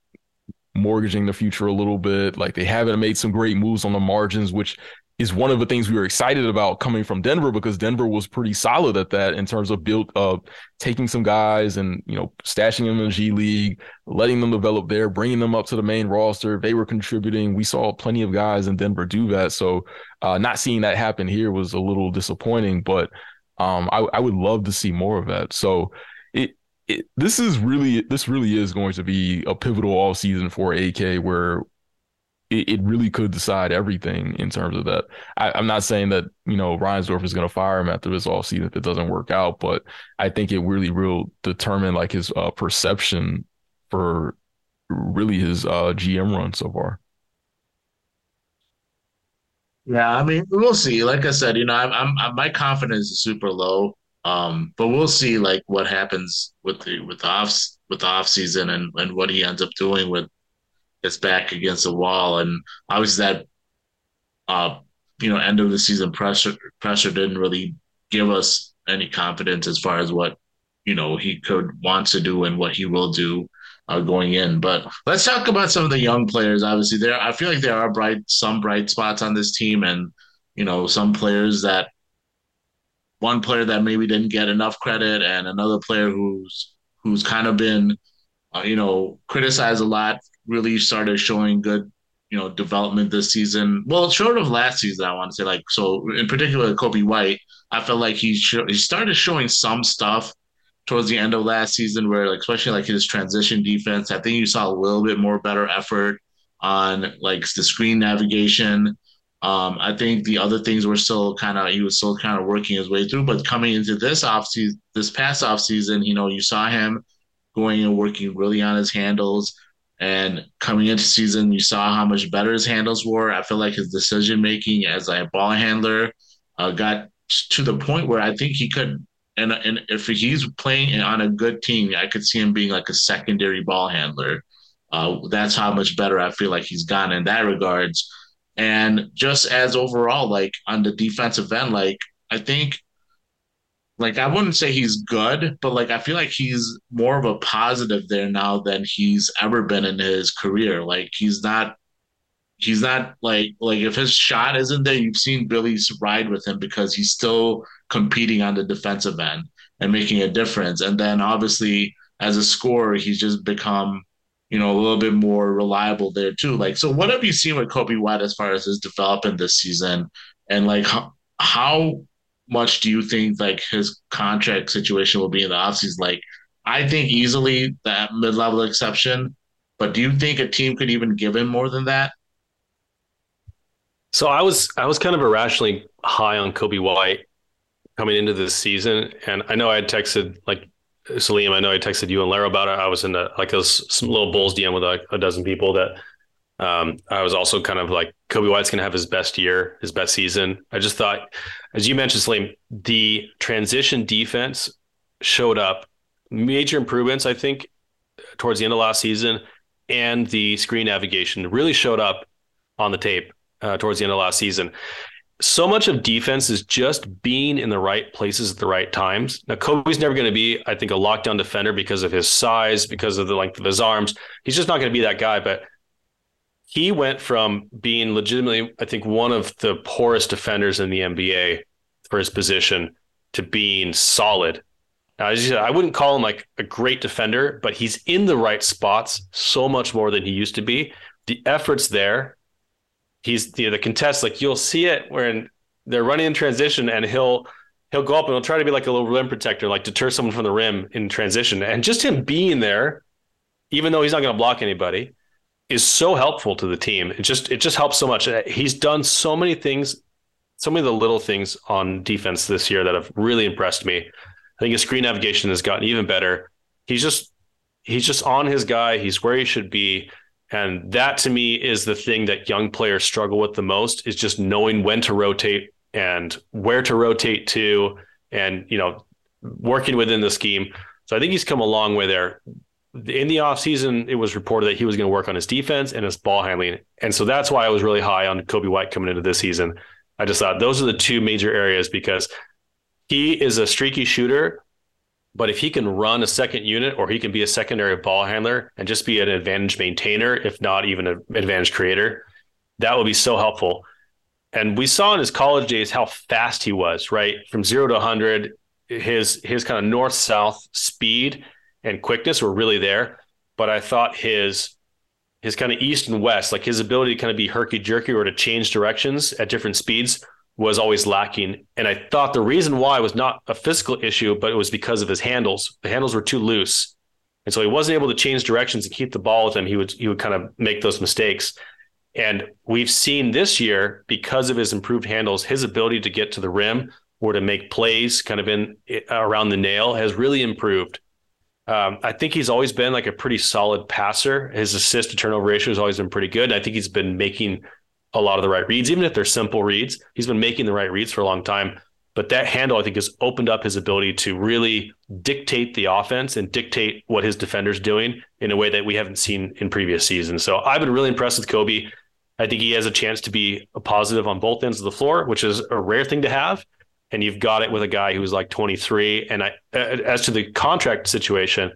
mortgaging the future a little bit. Like, they haven't made some great moves on the margins, which is one of the things we were excited about coming from Denver, because Denver was pretty solid at that in terms of build up, uh, taking some guys and, you know, stashing them in the G League, letting them develop there, bringing them up to the main roster. They were contributing. We saw plenty of guys in Denver do that. So uh, not seeing that happen here was a little disappointing, but um, I, I would love to see more of that. So it, it this is really, this really is going to be a pivotal offseason for A K, where it really could decide everything in terms of that. I, I'm not saying that, you know, Reinsdorf is going to fire him after this offseason if it doesn't work out, but I think it really will determine like his uh, perception for really his uh, G M run so far. Yeah, I mean, we'll see. Like I said, you know, I'm, I'm, I'm my confidence is super low, um, but we'll see like what happens with the with the off with the offseason and and what he ends up doing with his back against the wall. And obviously that, uh, you know, end of the season pressure pressure didn't really give us any confidence as far as what, you know, he could want to do and what he will do uh, going in. But let's talk about some of the young players. Obviously there, I feel like there are bright, some bright spots on this team, and, you know, some players that one player that maybe didn't get enough credit, and another player who's, who's kind of been, uh, you know, criticized a lot, really started showing good, you know, development this season. Well, short of last season, I want to say, like, so in particular, Coby White, I felt like he sh- he started showing some stuff towards the end of last season where, like, especially like his transition defense, I think you saw a little bit more better effort on like the screen navigation. Um, I think the other things were still kind of, he was still kind of working his way through, but coming into this offseason, this past offseason, you know, you saw him going and working really on his handles. And coming into season, you saw how much better his handles were. I feel like his decision-making as a ball handler uh, got to the point where I think he could, and, and if he's playing on a good team, I could see him being like a secondary ball handler. Uh, that's how much better I feel like he's gotten in that regards. And just as overall, like on the defensive end, like I think, like I wouldn't say he's good, but like I feel like he's more of a positive there now than he's ever been in his career. Like he's not, he's not like like if his shot isn't there, you've seen Billy ride with him because he's still competing on the defensive end and making a difference. And then obviously as a scorer, he's just become, you know, a little bit more reliable there too. Like, so what have you seen with Coby White as far as his development this season, and like how? how much do you think like his contract situation will be in the offseason? Like, I think easily that mid-level exception, but do you think a team could even give him more than that? So I was, I was kind of irrationally high on Coby White coming into this season. And I know I had texted like Salim, I know I texted you and Laro about it. I was in a, like a some little Bulls D M with like a dozen people that Um, I was also kind of like Coby White's going to have his best year, his best season. I just thought, as you mentioned, Salim, the transition defense showed up major improvements, I think, towards the end of last season, and the screen navigation really showed up on the tape uh, towards the end of last season. So much of defense is just being in the right places at the right times. Now, Coby's never going to be, I think, a lockdown defender because of his size, because of the length of his arms. He's just not going to be that guy, but he went from being legitimately, I think, one of the poorest defenders in the N B A for his position to being solid Now, as you said, I wouldn't call him like a great defender, but he's in the right spots so much more than he used to be. The effort's there. He's, you know, the contest, like you'll see it when they're running in transition, and he'll he'll go up and he'll try to be like a little rim protector, like deter someone from the rim in transition. And just him being there, even though he's not going to block anybody, is so helpful to the team. It just it just helps so much. He's done so many things, so many of the little things on defense this year that have really impressed me. I think his screen navigation has gotten even better. He's just he's just on his guy. He's where he should be. And that to me is the thing that young players struggle with the most, is just knowing when to rotate and where to rotate to, and, you know, working within the scheme. So I think he's come a long way there. In the offseason, it was reported that he was going to work on his defense and his ball handling. And so that's why I was really high on Coby White coming into this season. I just thought those are the two major areas, because he is a streaky shooter, but if he can run a second unit, or he can be a secondary ball handler and just be an advantage maintainer, if not even an advantage creator, that would be so helpful. And we saw in his college days how fast he was, right? From zero to one hundred, his his kind of north-south speed and quickness were really there. But I thought his his kind of east and west, like his ability to kind of be herky-jerky or to change directions at different speeds, was always lacking. And I thought the reason why was not a physical issue, but it was because of his handles. The handles were too loose. And so he wasn't able to change directions and keep the ball with him. He would, he would kind of make those mistakes. And we've seen this year, because of his improved handles, his ability to get to the rim or to make plays kind of in around the nail has really improved. Um, I think he's always been like a pretty solid passer. His assist to turnover ratio has always been pretty good. I think he's been making a lot of the right reads, even if they're simple reads. He's been making the right reads for a long time. But that handle, I think, has opened up his ability to really dictate the offense and dictate what his defender's doing in a way that we haven't seen in previous seasons. So I've been really impressed with Coby. I think he has a chance to be a positive on both ends of the floor, which is a rare thing to have. And you've got it with a guy who's like twenty-three. And I, as to the contract situation,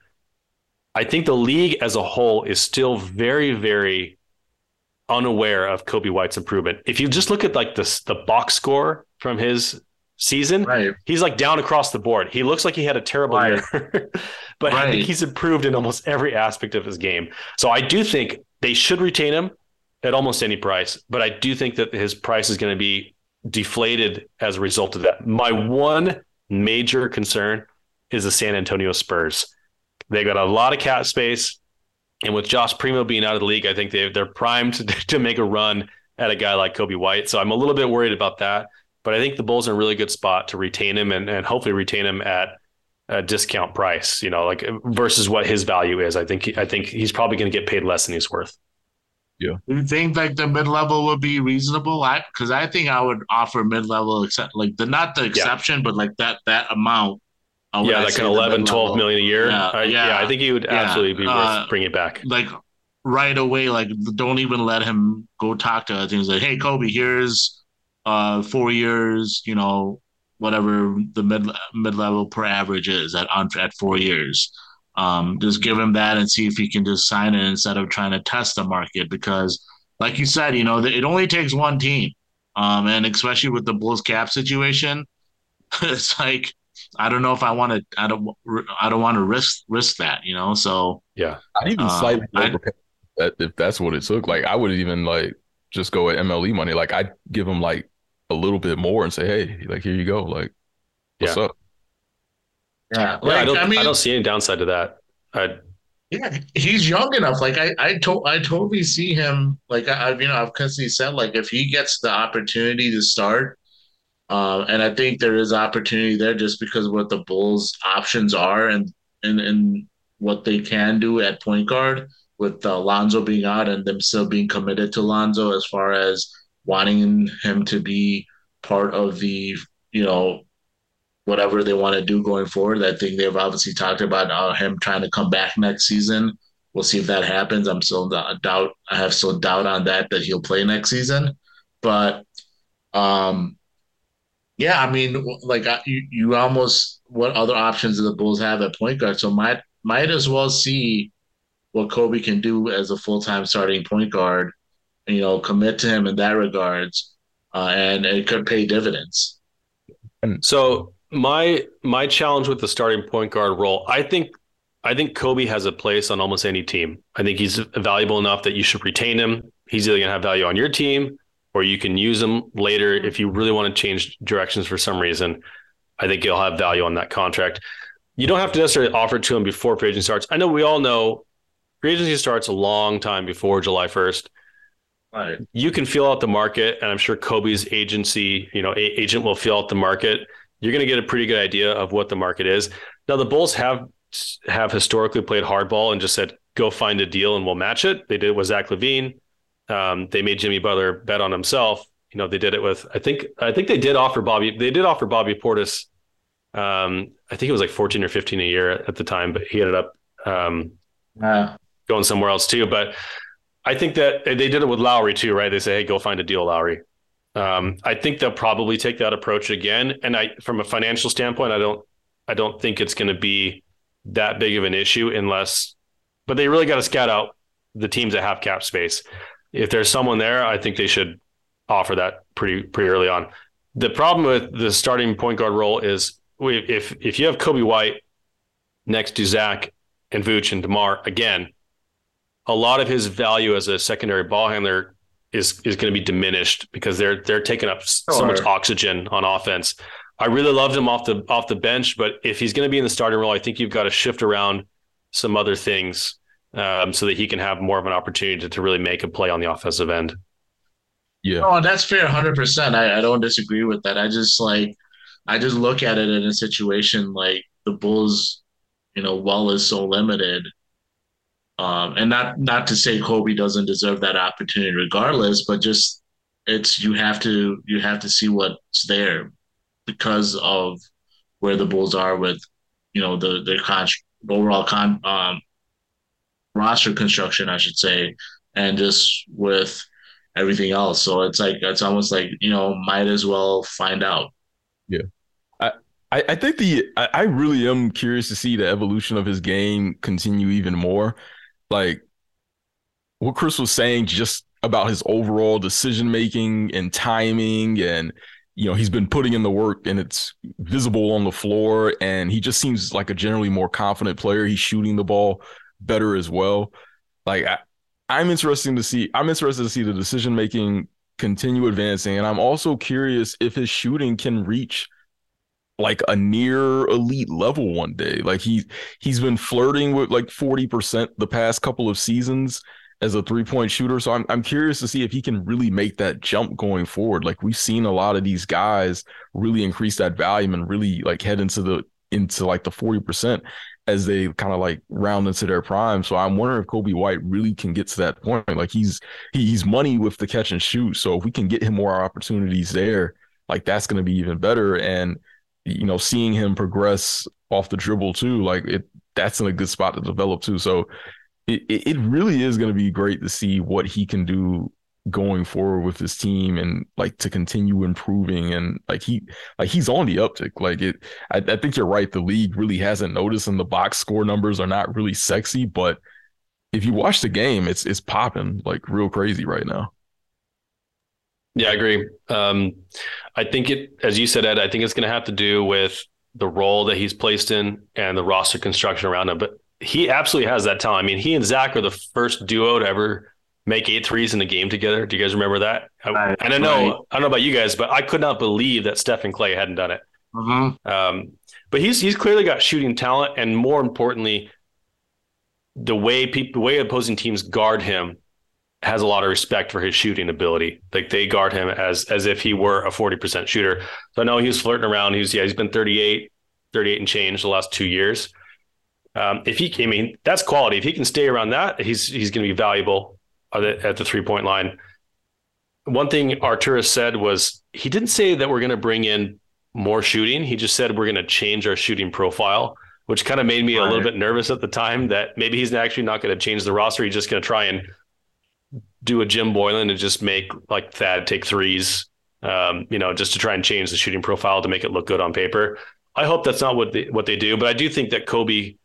I think the league as a whole is still very, very unaware of Coby White's improvement. If you just look at like this, the box score from his season, right, he's like down across the board. He looks like he had a terrible right. year, but right. I think he's improved in almost every aspect of his game. So I do think they should retain him at almost any price, but I do think that his price is going to be deflated as a result of that. My one major concern is the San Antonio Spurs. They got a lot of cap space. And with Josh Primo being out of the league, I think they, they're primed to, to make a run at a guy like Coby White. So I'm a little bit worried about that. But I think the Bulls are in a really good spot to retain him, and, and hopefully retain him at a discount price, you know, like versus what his value is. I think I think he's probably going to get paid less than he's worth. Yeah. Do you think like the mid-level would be reasonable? I because I think I would offer mid-level, except like the not the exception, yeah. but like that that amount. Oh, yeah, like an eleven, twelve million a year. Yeah, I, yeah. yeah, I think he would absolutely yeah. be worth uh, bringing it back. Like right away, like don't even let him go talk to other things. Like, hey, Coby, here's uh, four years, you know, whatever the mid mid level per average is at on at four years. Um, just give him that and see if he can just sign it instead of trying to test the market. Because, like you said, you know, it only takes one team, um, and especially with the Bulls cap situation, it's like, I don't know if I want to. I don't. I don't want to risk risk that. You know. So yeah, I'd even uh, slightly overpay that if that's what it took. Like I would even like just go at M L E money. Like I'd give him like a little bit more and say, hey, like here you go. Like what's yeah. up? Yeah. Like, yeah I, don't, I, mean, I don't see any downside to that. I'd... Yeah, he's young enough. Like I, I, to- I totally see him. Like I, I've, you know, I've constantly said, like if he gets the opportunity to start. Uh, and I think there is opportunity there just because of what the Bulls' options are and and, and what they can do at point guard with uh, Lonzo being out and them still being committed to Lonzo as far as wanting him to be part of the, you know, whatever they want to do going forward. I think they've obviously talked about uh, him trying to come back next season. We'll see if that happens. I'm still in doubt. I have still doubt on that, that he'll play next season. But um yeah, I mean, like you, you almost what other options do the Bulls have at point guard? So might might as well see what Coby can do as a full time starting point guard. You know, commit to him in that regards, uh, and it could pay dividends. And so My my challenge with the starting point guard role, I think I think Coby has a place on almost any team. I think he's valuable enough that you should retain him. He's either going to have value on your team or you can use him later if you really want to change directions for some reason. I think he'll have value on that contract. You don't have to necessarily offer it to him before free agency starts. I know we all know free agency starts a long time before July first. Right. You can feel out the market, and I'm sure Kobe's agency, you know, a- agent will feel out the market. You're going to get a pretty good idea of what the market is. Now, the Bulls have have historically played hardball and just said, go find a deal and we'll match it. They did it with Zach LaVine. Um, they made Jimmy Butler bet on himself. You know, they did it with, I think, I think they did offer Bobby, they did offer Bobby Portis. Um, I think it was like fourteen or fifteen a year at the time, but he ended up um, wow. going somewhere else too. But I think that they did it with Lowry too, right? They say, hey, go find a deal, Lowry. Um, I think they'll probably take that approach again. And I, from a financial standpoint, I don't, I don't think it's going to be that big of an issue unless, but they really got to scout out the teams that have cap space. If there's someone there, I think they should offer that pretty pretty early on. The problem with the starting point guard role is if if you have Coby White next to Zach and Vooch and DeMar, again, a lot of his value as a secondary ball handler is is going to be diminished because they're they're taking up sure. so much oxygen on offense. I really loved him off the off the bench, but if he's going to be in the starting role, I think you've got to shift around some other things um, so that he can have more of an opportunity to, to really make a play on the offensive end. Yeah. Oh, that's fair. one hundred percent. I, I don't disagree with that. I just like, I just look at it in a situation like the Bulls, you know, well is so limited. Um, and not, not to say Kobe doesn't deserve that opportunity regardless, but just it's, you have to, you have to see what's there because of where the Bulls are with, you know, the, the con- overall con- um, roster construction, I should say, and just with everything else. So it's like, it's almost like, you know, might as well find out. Yeah. I, I think the, I, I really am curious to see the evolution of his game continue even more. Like what Kris was saying just about his overall decision-making and timing, and, you know, he's been putting in the work and it's visible on the floor, and he just seems like a generally more confident player. He's shooting the ball better as well. Like I, I'm interested to see. I'm interested to see the decision making continue advancing, and I'm also curious if his shooting can reach like a near elite level one day. Like he he's been flirting with like forty percent the past couple of seasons as a three point shooter. So I'm I'm curious to see if he can really make that jump going forward. Like we've seen a lot of these guys really increase that volume and really like head into the into like the forty percent as they kind of like round into their prime. So I'm wondering if Coby White really can get to that point. Like he's, he's money with the catch and shoot. So if we can get him more opportunities there, like that's going to be even better. And, you know, seeing him progress off the dribble too, like it, that's in a good spot to develop too. So it, it really is going to be great to see what he can do going forward with his team and like to continue improving. And like he like he's on the uptick. Like it I, I think you're right, the league really hasn't noticed, and the box score numbers are not really sexy, but if you watch the game, it's it's popping like real crazy right now. Yeah, I agree. um I think it, as you said, Ed, I think it's going to have to do with the role that he's placed in and the roster construction around him, but he absolutely has that talent. I mean, he and Zach are the first duo to ever make eight threes in a game together. Do you guys remember that? I, I don't know. Right. I don't know about you guys, but I could not believe that Steph and Clay hadn't done it. Mm-hmm. Um, but he's he's clearly got shooting talent, and more importantly, the way people, the way opposing teams guard him has a lot of respect for his shooting ability. Like they guard him as as if he were a forty percent shooter. So I know he was flirting around. He was yeah, he's been thirty-eight, thirty-eight and change the last two years. Um, if he, I mean, that's quality. If he can stay around that, he's he's going to be valuable at the three-point line. One thing Arturas said was he didn't say that we're going to bring in more shooting. He just said we're going to change our shooting profile, which kind of made me right. a little bit nervous at the time that maybe he's actually not going to change the roster. He's just going to try and do a Jim Boylan and just make like Thad take threes, um, you know, just to try and change the shooting profile to make it look good on paper. I hope that's not what they, what they do, but I do think that Coby,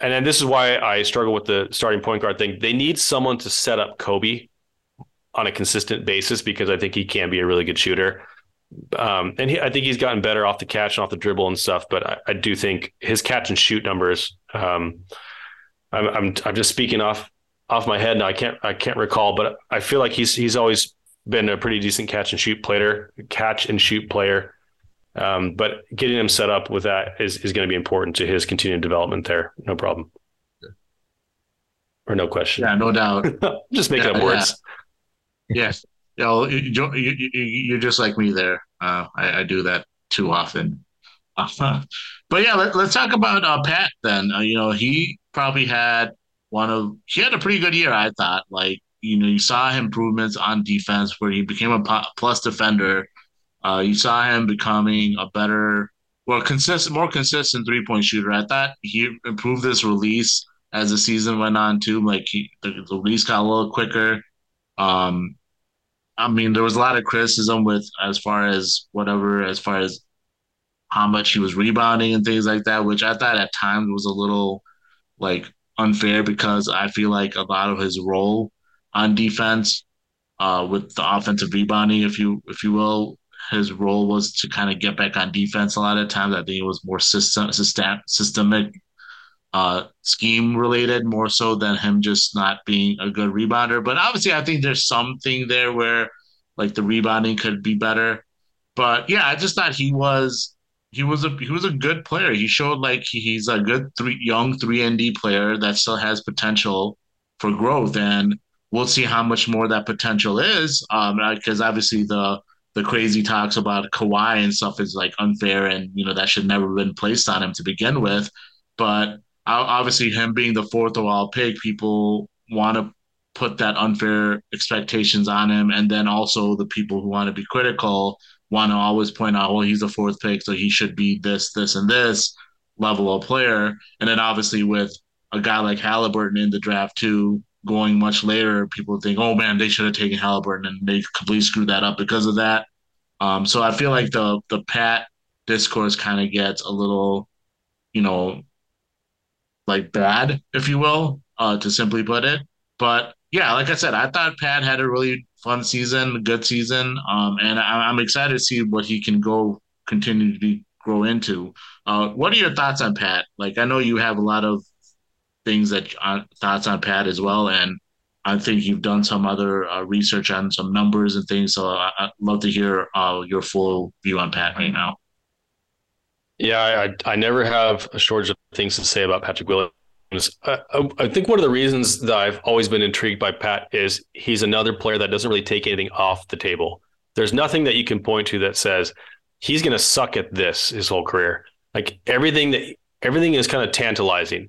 and then this is why I struggle with the starting point guard thing. They need someone to set up Coby on a consistent basis because I think he can be a really good shooter. Um, and he, I think he's gotten better off the catch and off the dribble and stuff, but I, I do think his catch and shoot numbers, um, I'm, I'm, I'm just speaking off, off my head now. I can't, I can't recall, but I feel like he's, he's always been a pretty decent catch and shoot player, catch and shoot player. Um, but getting him set up with that is, is going to be important to his continued development there. No problem. Yeah. Or no question. Yeah, no doubt. Just making yeah, up words. Yeah. Yes. You know, you, you, you, you're just like me there. Uh, I, I do that too often. Uh-huh. But yeah, let, let's talk about uh, Pat then. Uh, you know, he probably had one of – he had a pretty good year, I thought. Like, you know, you saw improvements on defense where he became a plus defender. Uh, you saw him becoming a better – well, consistent, more consistent three-point shooter. I thought he improved his release as the season went on too. Like, he, the, the release got a little quicker. Um I mean, there was a lot of criticism with as far as whatever, as far as how much he was rebounding and things like that, which I thought at times was a little like unfair because I feel like a lot of his role on defense uh, with the offensive rebounding, if you if you will, his role was to kind of get back on defense a lot of times. I think it was more system, system systemic uh, scheme related more so than him just not being a good rebounder. But obviously I think there's something there where like the rebounding could be better, but yeah, I just thought he was, he was a, he was a good player. He showed like he's a good three young three and D player that still has potential for growth. And we'll see how much more that potential is. Um, cause obviously the, the crazy talks about Kawhi and stuff is like unfair and, you know, that should never have been placed on him to begin with. But obviously, him being the fourth overall pick, people want to put that unfair expectations on him. And then also the people who want to be critical want to always point out, well, he's the fourth pick, so he should be this, this, and this level of player. And then obviously with a guy like Halliburton in the draft too, going much later, people think, oh, man, they should have taken Halliburton, and they completely screwed that up because of that. Um, so I feel like the the Pat discourse kind of gets a little, you know, like bad, if you will, uh, to simply put it. But yeah, like I said, I thought Pat had a really fun season, a good season. Um, and I, I'm excited to see what he can go continue to be, grow into. Uh, what are your thoughts on Pat? Like, I know you have a lot of things that uh, thoughts on Pat as well. And I think you've done some other uh, research on some numbers and things. So I, I'd love to hear uh, your full view on Pat right now. Yeah, I I never have a shortage of things to say about Patrick Williams. I, I, I think one of the reasons that I've always been intrigued by Pat is he's another player that doesn't really take anything off the table. There's nothing that you can point to that says he's going to suck at this his whole career. Like everything that everything is kind of tantalizing.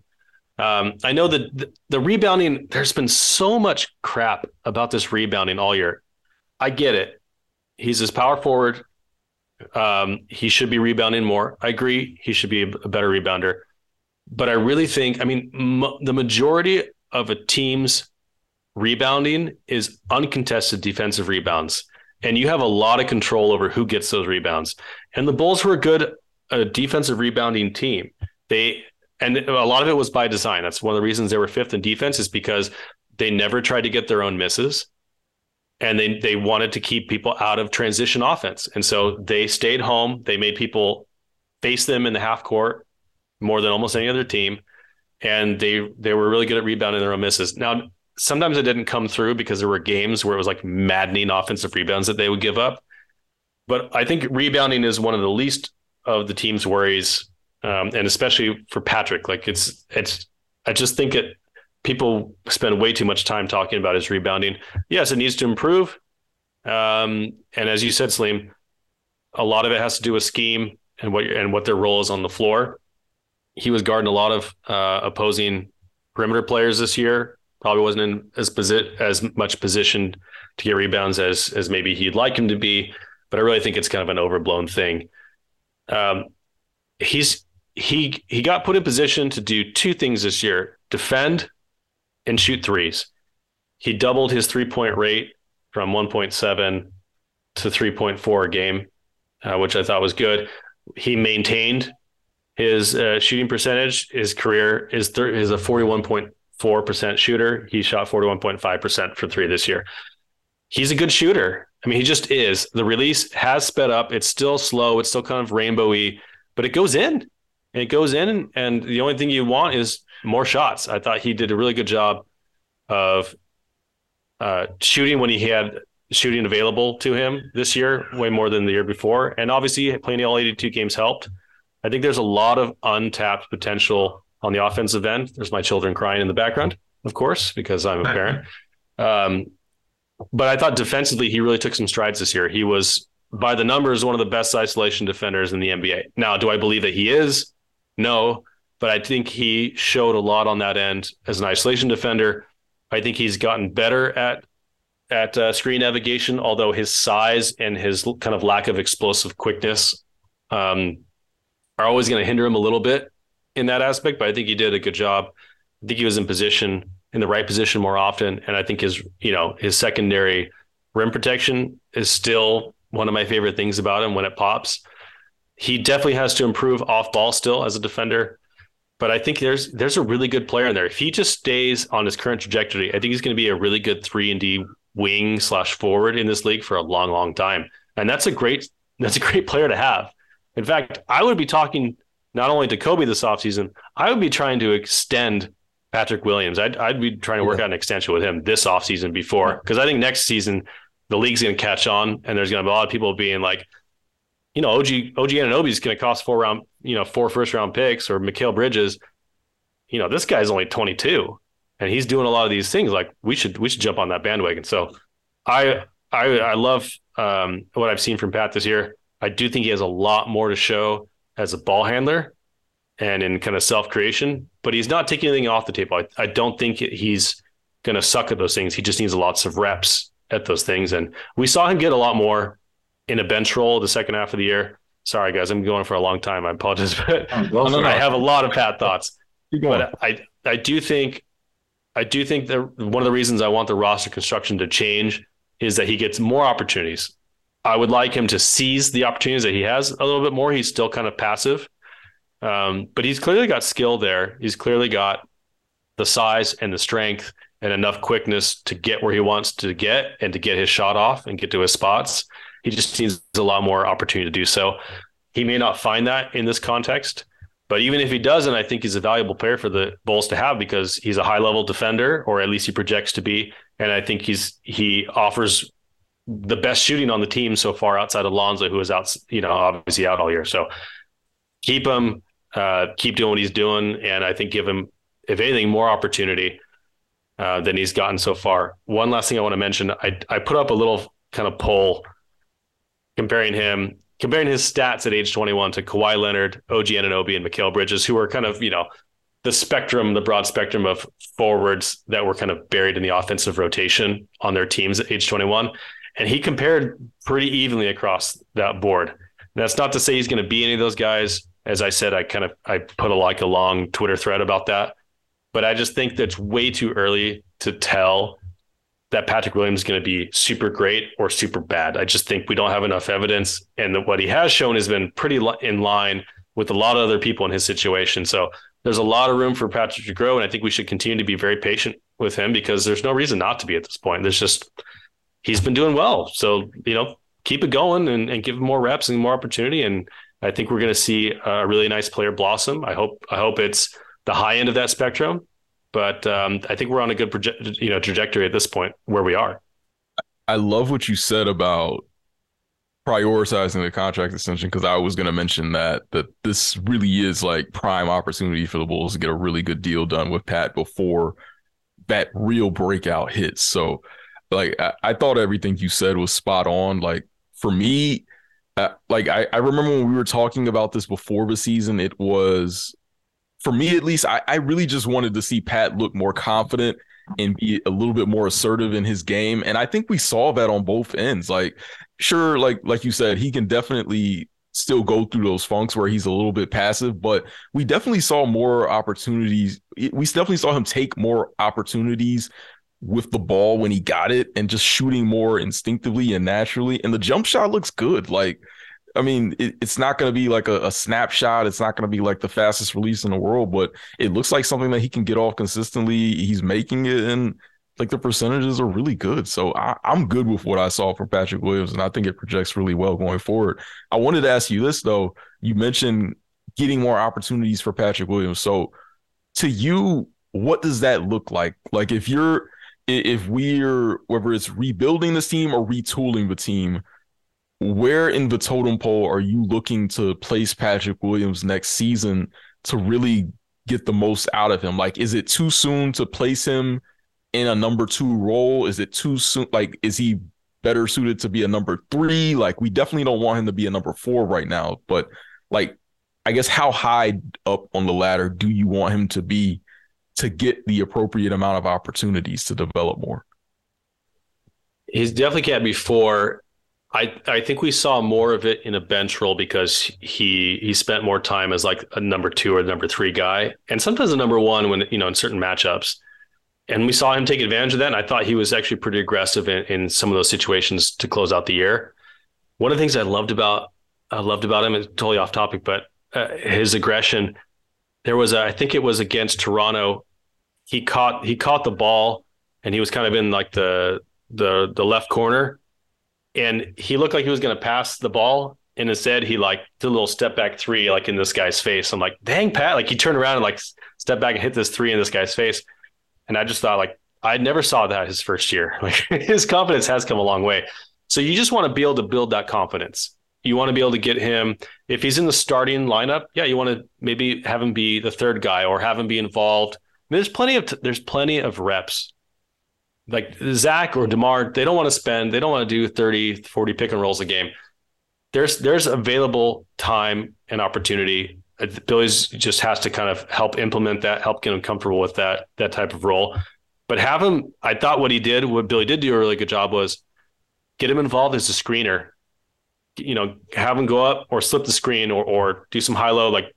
Um, I know that the, the rebounding, there's been so much crap about this rebounding all year. I get it. He's his power forward. Um, he should be rebounding more. I agree. He should be a better rebounder, but I really think, I mean, m- the majority of a team's rebounding is uncontested defensive rebounds. And you have a lot of control over who gets those rebounds. And the Bulls were a good uh, defensive rebounding team. They, and a lot of it was by design. That's one of the reasons they were fifth in defense is because they never tried to get their own misses. And they they wanted to keep people out of transition offense. And so they stayed home. They made people face them in the half court more than almost any other team. And they they were really good at rebounding their own misses. Now, sometimes it didn't come through because there were games where it was like maddening offensive rebounds that they would give up. But I think rebounding is one of the least of the team's worries. Um, and especially for Patrick, like it's it's I just think it people spend way too much time talking about his rebounding. Yes, it needs to improve. Um, and as you said, Saleem, a lot of it has to do with scheme and what and what their role is on the floor. He was guarding a lot of uh, opposing perimeter players this year. Probably wasn't in as posi- as much position to get rebounds as as maybe he'd like him to be. But I really think it's kind of an overblown thing. Um, he's he he got put in position to do two things this year: defend and shoot threes. He doubled his three-point rate from one point seven to three point four a game, uh, which I thought was good. He maintained his uh, shooting percentage. His career is, th- is a forty-one point four percent shooter. He shot forty-one point five percent for three this year. He's a good shooter. I mean, he just is. The release has sped up. It's still slow. It's still kind of rainbowy, but it goes in. And it goes in, and the only thing you want is more shots. I thought he did a really good job of uh, shooting when he had shooting available to him this year, way more than the year before. And obviously, playing all eighty-two games helped. I think there's a lot of untapped potential on the offensive end. There's my children crying in the background, of course, because I'm a parent. Um, but I thought defensively, he really took some strides this year. He was, by the numbers, one of the best isolation defenders in the N B A. Now, do I believe that he is? No, but I think he showed a lot on that end as an isolation defender. I think he's gotten better at at uh, screen navigation, although his size and his kind of lack of explosive quickness um, are always going to hinder him a little bit in that aspect. But I think he did a good job. I think he was in position, in the right position more often. And I think his, you know, his secondary rim protection is still one of my favorite things about him when it pops. He definitely has to improve off ball still as a defender, but I think there's there's a really good player in there. If he just stays on his current trajectory, I think he's going to be a really good three and D wing slash forward in this league for a long, long time. And that's a great that's a great player to have. In fact, I would be talking not only to Coby this offseason, I would be trying to extend Patrick Williams. I'd, I'd be trying to work yeah. out an extension with him this offseason before, because I think next season the league's going to catch on and there's going to be a lot of people being like, you know, O G O G Anunoby is going to cost four round, you know, four first round picks, or Mikal Bridges. You know, this guy's only twenty-two, and he's doing a lot of these things. Like we should we should jump on that bandwagon. So, I I I love um, what I've seen from Pat this year. I do think he has a lot more to show as a ball handler and in kind of self creation, but he's not taking anything off the table. I, I don't think he's going to suck at those things. He just needs lots of reps at those things, and we saw him get a lot more in a bench role the second half of the year. Sorry, guys, I'm going for a long time. I apologize, but oh, well, no, no. I have a lot of Pat thoughts. But I, I do think, I do think that one of the reasons I want the roster construction to change is that he gets more opportunities. I would like him to seize the opportunities that he has a little bit more. He's still kind of passive, um, but he's clearly got skill there. He's clearly got the size and the strength and enough quickness to get where he wants to get and to get his shot off and get to his spots. He just needs a lot more opportunity to do so. He may not find that in this context, but even if he doesn't, I think he's a valuable player for the Bulls to have because he's a high-level defender, or at least he projects to be, and I think he's he offers the best shooting on the team so far outside of Lonzo, who is out, you know, obviously out all year. So keep him, uh, keep doing what he's doing, and I think give him, if anything, more opportunity uh, than he's gotten so far. One last thing I want to mention, I I put up a little kind of poll comparing him, comparing his stats at age twenty-one to Kawhi Leonard, O G Anunoby, and Mikal Bridges, who are kind of, you know, the spectrum, the broad spectrum of forwards that were kind of buried in the offensive rotation on their teams at age twenty-one. And he compared pretty evenly across that board. And that's not to say he's going to be any of those guys. As I said, I kind of, I put a, like a long Twitter thread about that, but I just think that's way too early to tell that Patrick Williams is going to be super great or super bad. I just think we don't have enough evidence, and that what he has shown has been pretty li- in line with a lot of other people in his situation. So there's a lot of room for Patrick to grow, and I think we should continue to be very patient with him because there's no reason not to be at this point. There's just, he's been doing well. So, you know, keep it going and, and give him more reps and more opportunity. And I think we're going to see a really nice player blossom. I hope, I hope it's the high end of that spectrum. But um, I think we're on a good proje- you know, trajectory at this point where we are. I love what you said about prioritizing the contract extension, because I was going to mention that that this really is like prime opportunity for the Bulls to get a really good deal done with Pat before that real breakout hits. So like I, I thought everything you said was spot on. Like for me, uh, like I, I remember when we were talking about this before the season, it was, for me at least, I, I really just wanted to see Pat look more confident and be a little bit more assertive in his game. And I think we saw that on both ends. Like, sure, like like you said, he can definitely still go through those funks where he's a little bit passive, but we definitely saw more opportunities. We definitely saw him take more opportunities with the ball when he got it and just shooting more instinctively and naturally. And the jump shot looks good. Like, I mean, it, it's not going to be like a, a snapshot. It's not going to be like the fastest release in the world, but it looks like something that he can get off consistently. He's making it. And like the percentages are really good. So I, I'm good with what I saw from Patrick Williams, and I think it projects really well going forward. I wanted to ask you this, though. You mentioned getting more opportunities for Patrick Williams. So to you, what does that look like? Like if you're, if we're, whether it's rebuilding this team or retooling the team, where in the totem pole are you looking to place Patrick Williams next season to really get the most out of him? Like, is it too soon to place him in a number two role? Is it too soon? Like, is he better suited to be a number three? Like, we definitely don't want him to be a number four right now, but like, I guess how high up on the ladder do you want him to be to get the appropriate amount of opportunities to develop more? He's definitely can't be four. I, I think we saw more of it in a bench role because he he spent more time as like a number two or number three guy, and sometimes a number one when, you know, in certain matchups. And we saw him take advantage of that. And I thought he was actually pretty aggressive in, in some of those situations to close out the year. One of the things I loved about I loved about him, it's totally off topic, but Uh, his aggression. There was, a, I think it was against Toronto. He caught he caught the ball, and he was kind of in like the the the left corner, and he looked like he was going to pass the ball, and instead he like did a little step back three like in this guy's face. I'm like, dang, Pat! Like he turned around and like stepped back and hit this three in this guy's face, and I just thought like I never saw that his first year. Like his confidence has come a long way. So you just want to be able to build that confidence. You want to be able to get him, if he's in the starting lineup, yeah, you want to maybe have him be the third guy or have him be involved. I mean, there's plenty of, there's plenty of reps. Like Zach or DeMar, they don't want to spend, they don't want to do thirty, forty pick and rolls a game. There's, there's available time and opportunity. Billy's just has to kind of help implement that, help get him comfortable with that, that type of role. But have him, I thought what he did, what Billy did do a really good job was get him involved as a screener. You know, have him go up or slip the screen or or do some high low, like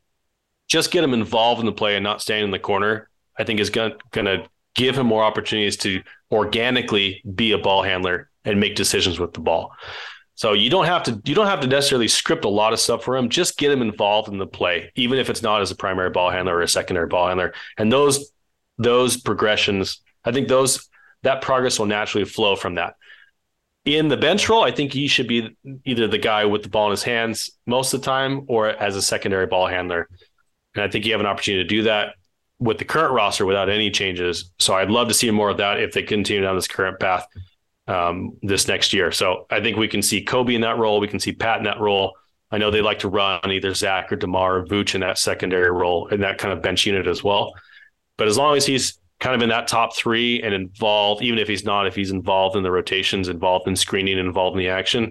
just get him involved in the play and not standing in the corner. I think is going to give him more opportunities to organically be a ball handler and make decisions with the ball. So you don't have to you don't have to necessarily script a lot of stuff for him. Just get him involved in the play, even if it's not as a primary ball handler or a secondary ball handler. And those those progressions, I think those that progress will naturally flow from that. In the bench role, I think he should be either the guy with the ball in his hands most of the time or as a secondary ball handler. And I think you have an opportunity to do that with the current roster without any changes. So I'd love to see more of that if they continue down this current path um, this next year. So I think we can see Coby in that role. We can see Pat in that role. I know they like to run either Zach or DeMar or Vooch in that secondary role in that kind of bench unit as well. But as long as he's kind of in that top three and involved, even if he's not, if he's involved in the rotations, involved in screening, involved in the action,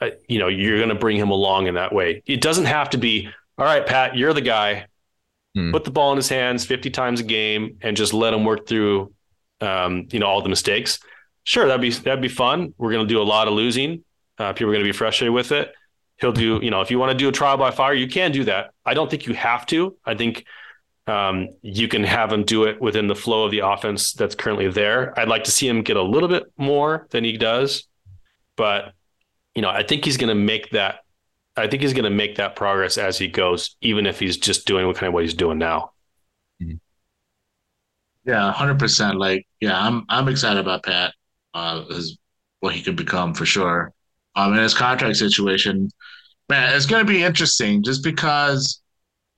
uh, you know, you're going to bring him along in that way. It doesn't have to be, all right, Pat, you're the guy, hmm. put the ball in his hands fifty times a game and just let him work through, um, you know, all the mistakes. Sure. That'd be, that'd be fun. We're going to do a lot of losing. Uh, people are going to be frustrated with it. He'll do, you know, if you want to do a trial by fire, you can do that. I don't think you have to. I think, Um, you can have him do it within the flow of the offense that's currently there. I'd like to see him get a little bit more than he does, but you know, I think he's going to make that. I think he's going to make that progress as he goes, even if he's just doing what kind of what he's doing now. Yeah, a hundred percent. Like, yeah, I'm I'm excited about Pat, uh, his, what he could become for sure. Um, and his contract situation, man, it's going to be interesting just because.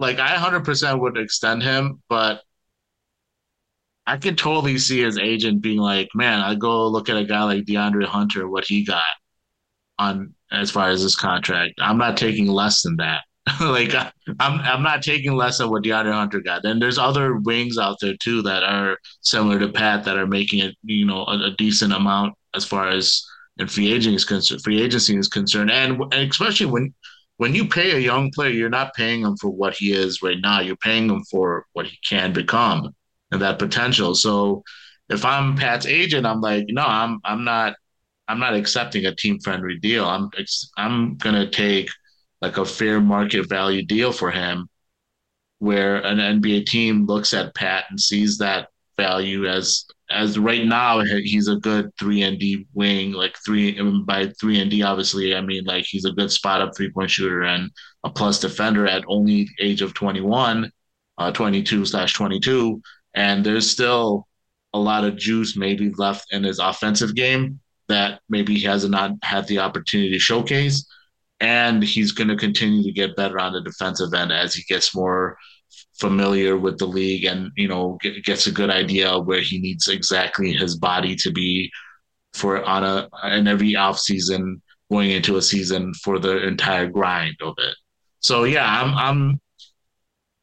Like, I one hundred percent would extend him, but I could totally see his agent being like, man, I go look at a guy like DeAndre Hunter, what he got on as far as his contract. I'm not taking less than that. Like, I'm I'm not taking less than what DeAndre Hunter got. And there's other wings out there, too, that are similar to Pat that are making it, you know, a, a decent amount as far as and free agency is concerned, free agency is concerned. And, and especially when – when you pay a young player, you're not paying him for what he is right now. You're paying him for what he can become and that potential. So if I'm Pat's agent, I'm like, no, I'm I'm not I'm not accepting a team-friendly deal. I'm I'm going to take like a fair market value deal for him where an N B A team looks at Pat and sees that value as as right now he's a good three and D wing, like three by three and D. Obviously, I mean like he's a good spot up three point shooter and a plus defender at only age of twenty-one, uh, twenty-two slash twenty-two, and there's still a lot of juice maybe left in his offensive game that maybe he has not had the opportunity to showcase. And he's going to continue to get better on the defensive end as he gets more familiar with the league and, you know, get, gets a good idea of where he needs exactly his body to be for on a, and every off season going into a season for the entire grind of it. So yeah, I'm, I'm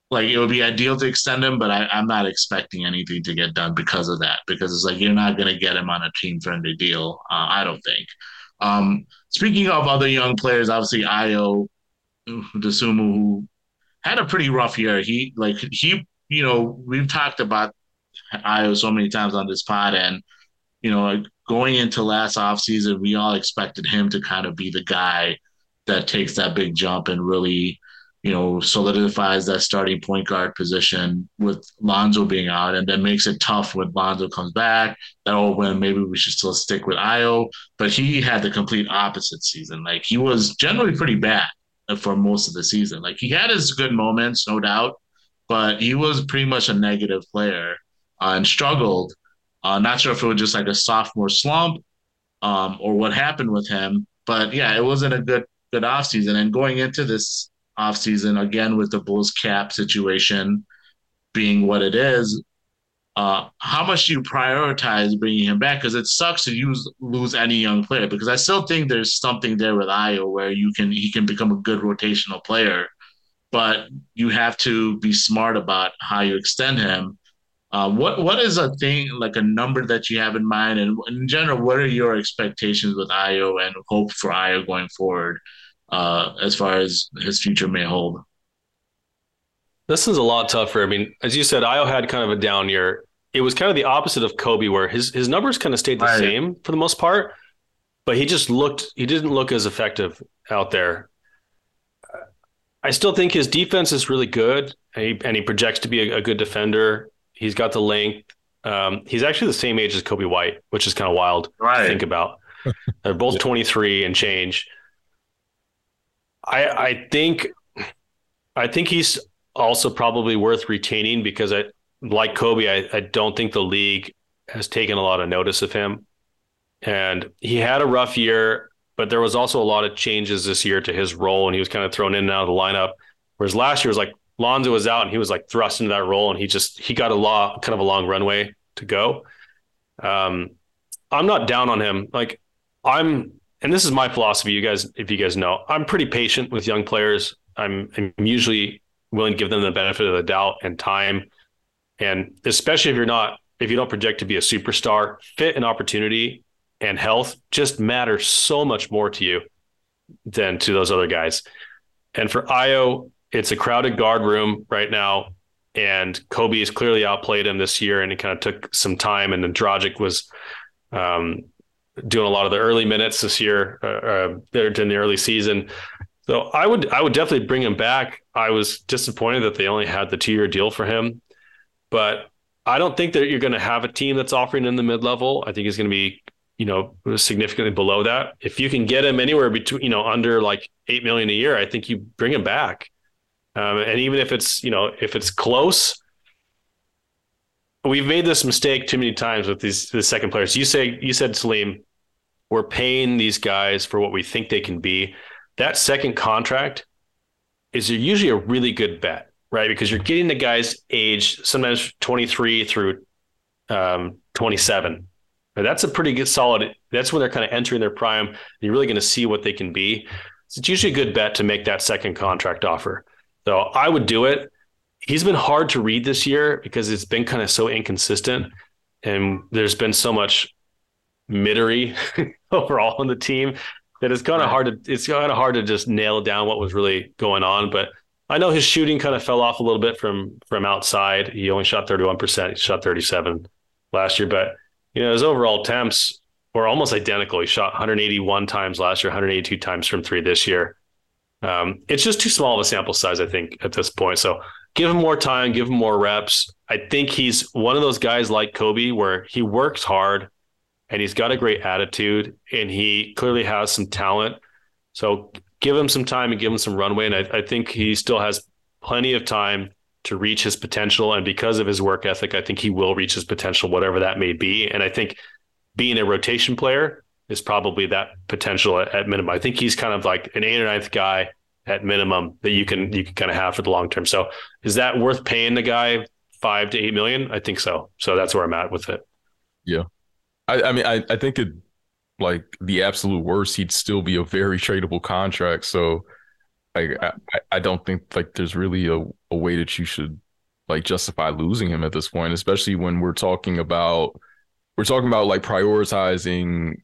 like, it would be ideal to extend him, but I, I'm not expecting anything to get done because of that, because it's like, you're not going to get him on a team friendly deal. Uh, I don't think. Um, speaking of other young players, obviously Ayo Dosunmu, who had a pretty rough year. He like he, you know, we've talked about Ayo so many times on this pod, and you know, like going into last offseason, we all expected him to kind of be the guy that takes that big jump and really, you know, solidifies that starting point guard position with Lonzo being out, and then makes it tough when Lonzo comes back. That oh, well, maybe we should still stick with Ayo. But he had the complete opposite season. Like, he was generally pretty bad for most of the season. Like, he had his good moments, no doubt, but he was pretty much a negative player uh, and struggled. Uh, not sure if it was just like a sophomore slump um, or what happened with him. But, yeah, it wasn't a good, good offseason. And going into this offseason, again, with the Bulls cap situation being what it is, uh, how much do you prioritize bringing him back? Because it sucks to use, lose any young player, because I still think there's something there with Ayo where you can he can become a good rotational player, but you have to be smart about how you extend him. Uh, what what is a thing, like a number that you have in mind? And in general, what are your expectations with Ayo and hope for Ayo going forward, Uh, as far as his future may hold? This is a lot tougher. I mean, as you said, Ayo had kind of a down year. It was kind of the opposite of Coby, where his, his numbers kind of stayed the right. same for the most part, but he just looked, he didn't look as effective out there. I still think his defense is really good, and he, and he projects to be a, a good defender. He's got the length. Um, he's actually the same age as Coby White, which is kind of wild right. to think about. They're both twenty-three and change. I, I think I think he's also probably worth retaining, because I like Coby, I, I don't think the league has taken a lot of notice of him. And he had a rough year, but there was also a lot of changes this year to his role, and he was kind of thrown in and out of the lineup. Whereas last year was like Lonzo was out and he was like thrust into that role, and he just he got a lot kind of a long runway to go. Um, I'm not down on him. Like I'm And this is my philosophy, you guys, if you guys know, I'm pretty patient with young players. I'm, I'm usually willing to give them the benefit of the doubt and time. And especially if you're not, if you don't project to be a superstar, fit and opportunity and health just matter so much more to you than to those other guys. And for Ayo, it's a crowded guard room right now. And Coby has clearly outplayed him this year, and it kind of took some time. And then Dragic was, um, doing a lot of the early minutes this year, uh, there in the early season. So I would, I would definitely bring him back. I was disappointed that they only had the two year deal for him, but I don't think that you're going to have a team that's offering in the mid level. I think he's going to be, you know, significantly below that. If you can get him anywhere between, you know, under like eight million a year, I think you bring him back. Um, and even if it's, you know, if it's close, we've made this mistake too many times with these the second players. You say you said, Salim, we're paying these guys for what we think they can be. That second contract is usually a really good bet, right? Because you're getting the guys aged sometimes twenty-three through um, twenty-seven. But that's a pretty good solid. That's when they're kind of entering their prime. And you're really going to see what they can be. So it's usually a good bet to make that second contract offer. So I would do it. He's been hard to read this year because it's been kind of so inconsistent, and there's been so much misery overall on the team that it's kind of hard to, it's kind of hard to just nail down what was really going on. But I know his shooting kind of fell off a little bit from, from outside. He only shot thirty-one percent. He shot thirty-seven last year, but you know, his overall attempts were almost identical. He shot one hundred eighty-one times last year, one hundred eighty-two times from three this year. Um, it's just too small of a sample size, I think, at this point. So give him more time, give him more reps. I think he's one of those guys like Coby where he works hard and he's got a great attitude and he clearly has some talent. So give him some time and give him some runway. And I, I think he still has plenty of time to reach his potential. And because of his work ethic, I think he will reach his potential, whatever that may be. And I think being a rotation player is probably that potential at, at minimum. I think he's kind of like an eighth or ninth guy at minimum that you can, you can kind of have for the long term. So is that worth paying the guy five to eight million? I think so. So that's where I'm at with it. Yeah. I, I mean, I, I think it, like the absolute worst, he'd still be a very tradable contract. So like, I, I don't think like there's really a, a way that you should like justify losing him at this point, especially when we're talking about, we're talking about like prioritizing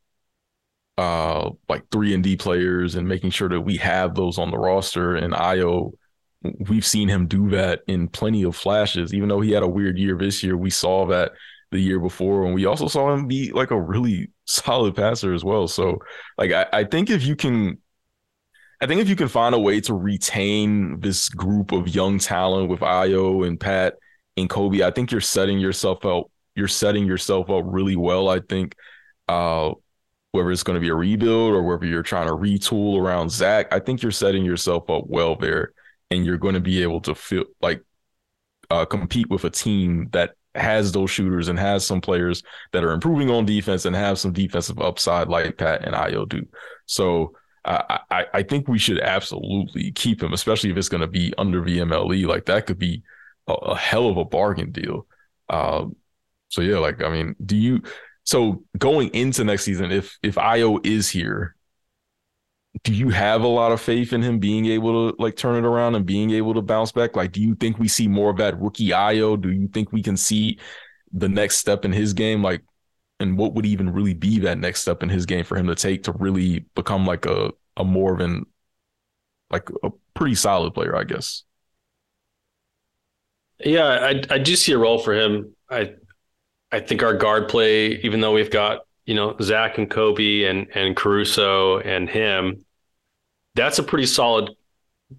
uh, like three and D players and making sure that we have those on the roster. And Ayo, we've seen him do that in plenty of flashes, even though he had a weird year this year. We saw that the year before, and we also saw him be like a really solid passer as well. So like, I, I think if you can, I think if you can find a way to retain this group of young talent with Ayo and Pat and Coby, I think you're setting yourself up. You're setting yourself up really well. I think uh, whether it's going to be a rebuild or whether you're trying to retool around Zach, I think you're setting yourself up well there, and you're going to be able to feel like uh, compete with a team that has those shooters and has some players that are improving on defense and have some defensive upside like Pat and Ayo do. So I, I, I think we should absolutely keep him, especially if it's going to be under V M L E. Like that could be a, a hell of a bargain deal. Um, so yeah, like, I mean, do you, so going into next season, if, if Ayo is here, do you have a lot of faith in him being able to like turn it around and being able to bounce back? Like, do you think we see more of that rookie Ayo? Do you think we can see the next step in his game? Like, and what would even really be that next step in his game for him to take to really become like a, a more of an, like a pretty solid player, I guess. Yeah, I, I do see a role for him. I, I think our guard play, even though we've got, you know, Zach and Coby and, and Caruso and him, that's a pretty solid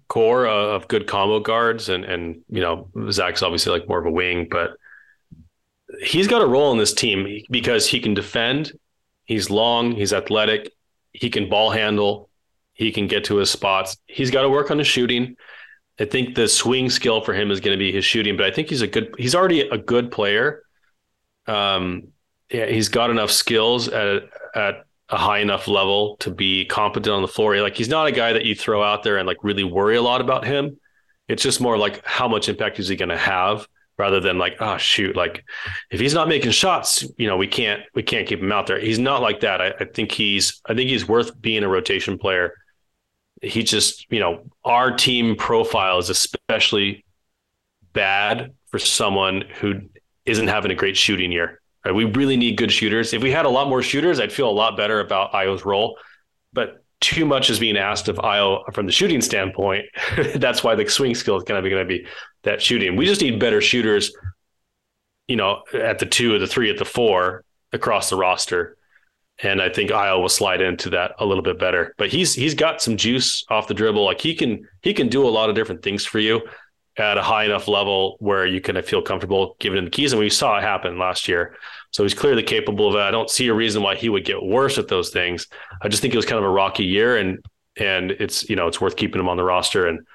core of good combo guards. And, and, you know, Zach's obviously like more of a wing, but he's got a role in this team because he can defend. He's long. He's athletic. He can ball handle. He can get to his spots. He's got to work on his shooting. I think the swing skill for him is going to be his shooting, but I think he's a good, he's already a good player. Um, yeah, he's got enough skills at, at a high enough level to be competent on the floor. Like he's not a guy that you throw out there and like really worry a lot about him. It's just more like how much impact is he going to have, rather than like, oh shoot, like if he's not making shots, you know, we can't, we can't keep him out there. He's not like that. I, I think he's, I think he's worth being a rotation player. He just, you know, our team profile is especially bad for someone who isn't having a great shooting year. Right? We really need good shooters. If we had a lot more shooters, I'd feel a lot better about Ayo's role, but too much is being asked of Ayo from the shooting standpoint. That's why the swing skill is going to be going to be that shooting. We just need better shooters, you know, at the two or the three, at the four across the roster. And I think Ayo will slide into that a little bit better, but he's, he's got some juice off the dribble. Like he can, he can do a lot of different things for you at a high enough level where you can feel comfortable giving him the keys. And we saw it happen last year. So he's clearly capable of it. I don't see a reason why he would get worse at those things. I just think it was kind of a rocky year, and and it's, you know, it's worth keeping him on the roster. And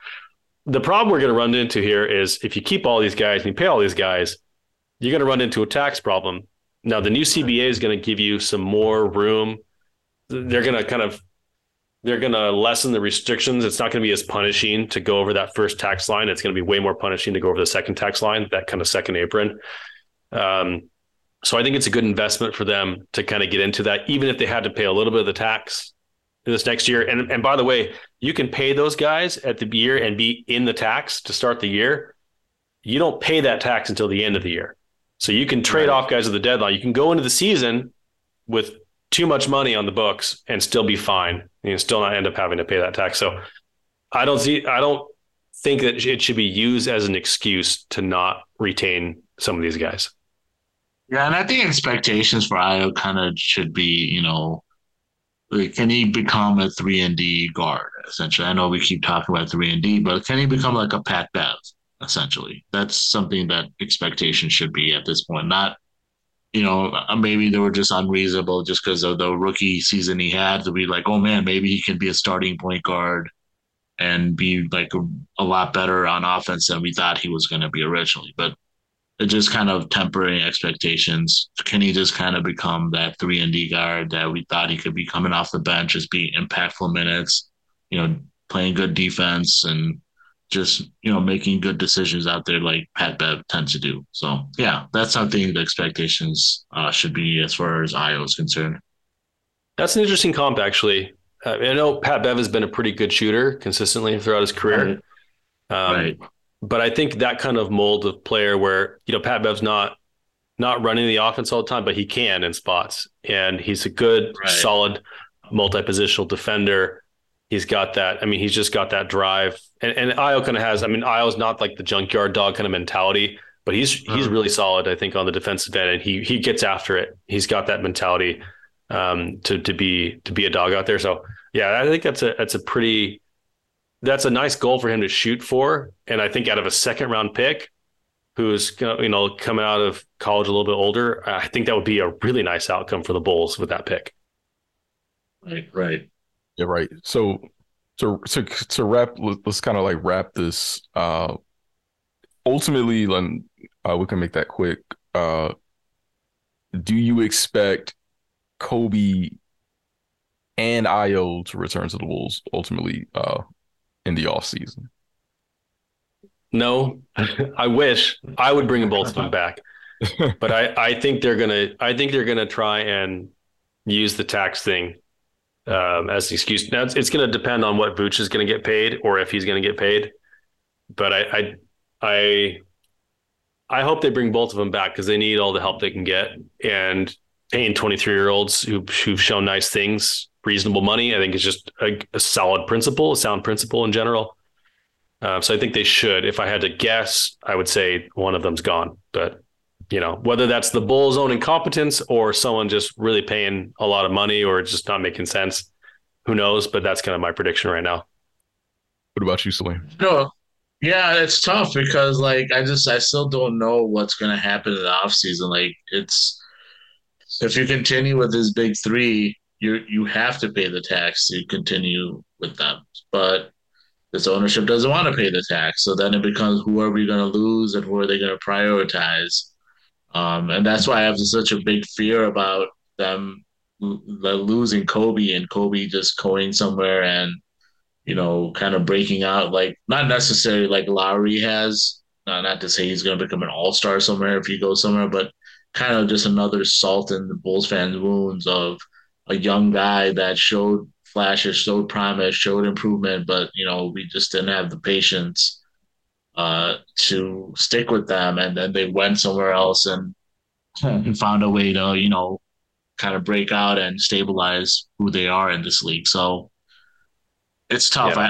the problem we're going to run into here is if you keep all these guys and you pay all these guys, you're going to run into a tax problem. Now the new C B A is going to give you some more room. They're going to kind of, they're going to lessen the restrictions. It's not going to be as punishing to go over that first tax line. It's going to be way more punishing to go over the second tax line, that kind of second apron. Um, So I think it's a good investment for them to kind of get into that, even if they had to pay a little bit of the tax this next year. And and by the way, you can pay those guys at the year and be in the tax to start the year. You don't pay that tax until the end of the year. So you can trade right off guys at the deadline. You can go into the season with too much money on the books and still be fine. You still not end up having to pay that tax. So I don't see, I don't think that it should be used as an excuse to not retain some of these guys. Yeah, and I think expectations for Ayo kind of should be, you know, like, can he become a three and D guard, essentially? I know we keep talking about three and D, but can he become like a Pat Bev, essentially? That's something that expectation should be at this point. Not, you know, maybe they were just unreasonable just because of the rookie season he had, to be like, oh man, maybe he can be a starting point guard and be like a, a lot better on offense than we thought he was going to be originally. But it's just kind of tempering expectations. Can he just kind of become that three and D guard that we thought he could be coming off the bench, just being impactful minutes, you know, playing good defense and just, you know, making good decisions out there like Pat Bev tends to do. So, yeah, that's something the expectations uh, should be as far as Ayo is concerned. That's an interesting comp, actually. I mean, I know Pat Bev has been a pretty good shooter consistently throughout his career. Right. Um, right. But I think that kind of mold of player where, you know, Pat Bev's not not running the offense all the time, but he can in spots. And he's a good, right. solid, multi-positional defender. He's got that. I mean, he's just got that drive. And and Ayo kind of has, I mean, Ayo's not like the junkyard dog kind of mentality, but he's he's really solid, I think, on the defensive end. And he he gets after it. He's got that mentality. Um, to to be to be a dog out there. So yeah, I think that's a that's a pretty that's a nice goal for him to shoot for. And I think out of a second round pick, who's you know coming out of college a little bit older, I think that would be a really nice outcome for the Bulls with that pick. Right, right, yeah, right. So to to to wrap, let's kind of like wrap this. Uh, ultimately, uh, we can make that quick. Uh, do you expect Coby and Ayo to return to the Wolves ultimately uh, in the offseason? No, I wish I would bring them both of them back, but I, I think they're gonna I think they're gonna try and use the tax thing um, as an excuse. Now it's, it's gonna depend on what Vooch is gonna get paid or if he's gonna get paid, but I I I, I hope they bring both of them back because they need all the help they can get. And paying twenty-three-year-olds who, who've shown nice things, reasonable money, I think is just a, a solid principle, a sound principle in general. Uh, so I think they should. If I had to guess, I would say one of them's gone. But, you know, whether that's the Bulls' own incompetence or someone just really paying a lot of money or just not making sense, who knows? But that's kind of my prediction right now. What about you, Salim? No. Yeah, it's tough because, like, I just I still don't know what's going to happen in the offseason. Like, it's... If you continue with this big three, you you have to pay the tax to continue with them. But this ownership doesn't want to pay the tax. So then it becomes who are we going to lose and who are they going to prioritize? Um, and that's why I have such a big fear about them losing Coby and Coby just going somewhere and, you know, kind of breaking out. Like, not necessarily like Lowry has. Not, not to say he's going to become an all-star somewhere if he goes somewhere, but kind of just another salt in the Bulls fans' wounds of a young guy that showed flashes, showed promise, showed improvement, but, you know, we just didn't have the patience uh, to stick with them. And then they went somewhere else and, and found a way to, you know, kind of break out and stabilize who they are in this league. So it's tough. Yeah.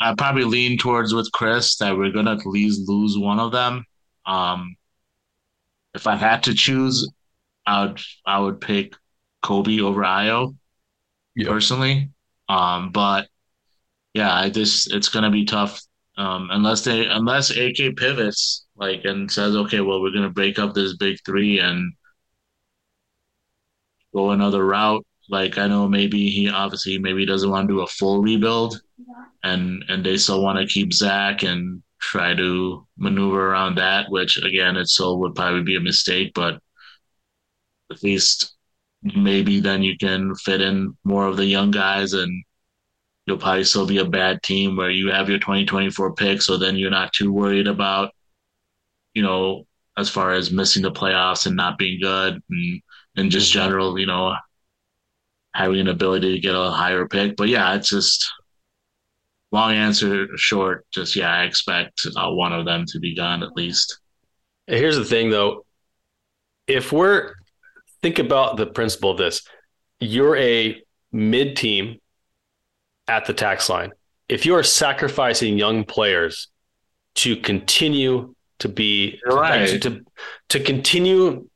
I, I I probably lean towards with Kris that we're going to at least lose one of them. Um If I had to choose, I would I would pick Coby over Ayo, yeah. personally. Um, but yeah, I just it's gonna be tough um, unless they unless A K pivots like and says, okay, well we're gonna break up this big three and go another route. Like I know maybe he obviously maybe he doesn't want to do a full rebuild, and and they still want to keep Zach and try to maneuver around that, which again, it still would probably be a mistake, but at least maybe then you can fit in more of the young guys and you'll probably still be a bad team where you have your twenty twenty-four pick. So then you're not too worried about, you know, as far as missing the playoffs and not being good and, and just general, you know, having an ability to get a higher pick. But yeah, it's just, long answer short, just, yeah, I expect uh, one of them to be gone at least. Here's the thing, though. If we're – think about the principle of this. You're a mid-team at the tax line. If you are sacrificing young players to continue to be – right. to, to continue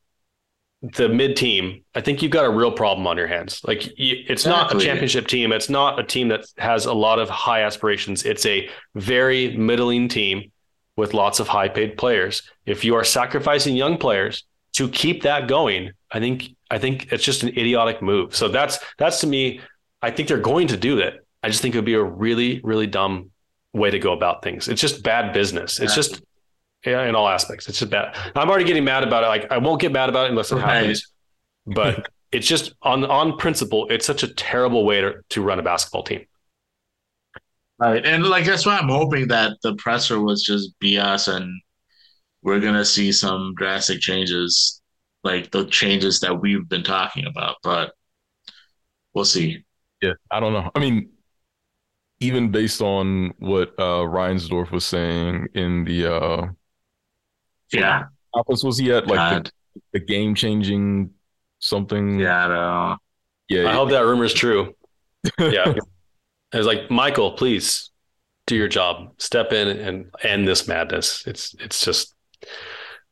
the mid-team, I think you've got a real problem on your hands. Like it's exactly. not a championship team. It's not a team that has a lot of high aspirations. It's a very middling team with lots of high paid players. If you are sacrificing young players to keep that going, I think, I think it's just an idiotic move. So that's, that's to me, I think they're going to do that. I just think it would be a really, really dumb way to go about things. It's just bad business. It's just yeah, in all aspects. It's just bad. I'm already getting mad about it. Like I won't get mad about it unless it happens. But it's just on on principle. It's such a terrible way to, to run a basketball team. Right, and like that's why I'm hoping that the presser was just B S, and we're gonna see some drastic changes, like the changes that we've been talking about. But we'll see. Yeah, I don't know. I mean, even based on what uh, Reinsdorf was saying in the uh, yeah, what office was he at? Like the, the game changing something. Yeah, I don't know. Yeah, I yeah. hope that rumor is true. Yeah. I was like, Michael, please do your job. Step in and end this madness. It's it's just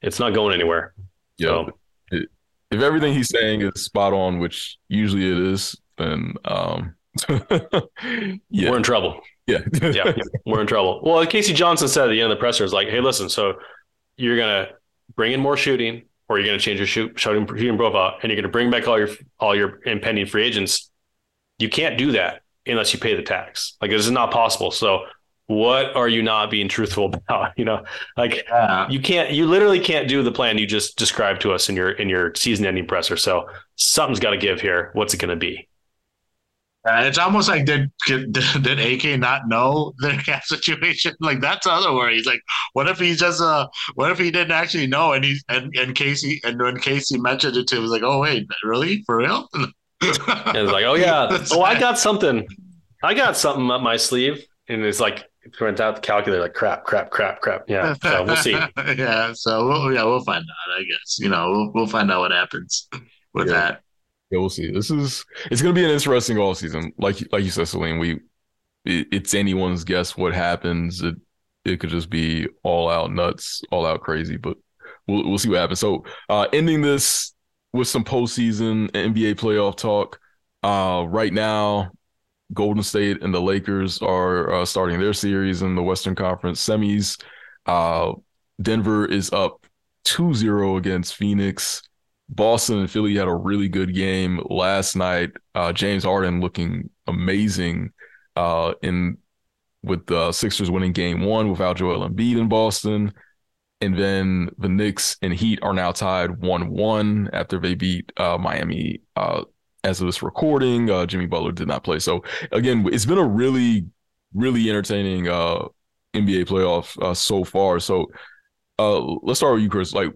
it's not going anywhere. Yeah. So. It, if everything he's saying is spot on, which usually it is, then um, yeah. we're in trouble. Yeah. yeah, we're in trouble. Well, Casey Johnson said at the end of the presser, is like, hey, listen, so you're gonna bring in more shooting, or you're gonna change your shoot, shooting shooting profile, and you're gonna bring back all your all your impending free agents. You can't do that unless you pay the tax. Like, this is not possible. So what are you not being truthful about? You know, like yeah. you can't, you literally can't do the plan you just described to us in your, in your season ending presser. So something's got to give here. What's it going to be? Uh, it's almost like, did, did, did A K not know their cap situation? Like, that's the other worry. He's like, what if he's just uh what if he didn't actually know? And he's, and, and Casey, and when Casey mentioned it to him, was like, oh wait, really? For real? And it's like, oh yeah, oh I got something, I got something up my sleeve, and it's like it went out the calculator, like crap, crap, crap, crap. Yeah, so we'll see. yeah, so we'll, yeah, we'll find out. I guess you know we'll we'll find out what happens with yeah. that. Yeah, we'll see. This is it's going to be an interesting all season, like like you said, Celine. We it, it's anyone's guess what happens. It it could just be all out nuts, all out crazy, but we'll we'll see what happens. So uh, ending this with some postseason N B A playoff talk. Uh, right now, Golden State and the Lakers are uh, starting their series in the Western Conference semis. Uh, Denver is up two zero against Phoenix. Boston and Philly had a really good game last night. Uh, James Harden looking amazing uh, in with the Sixers winning game one without Joel Embiid in Boston. And then the Knicks and Heat are now tied one one after they beat uh, Miami. Uh, as of this recording, uh, Jimmy Butler did not play. So, again, it's been a really, really entertaining uh, N B A playoff uh, so far. So, uh, let's start with you, Kris. Like,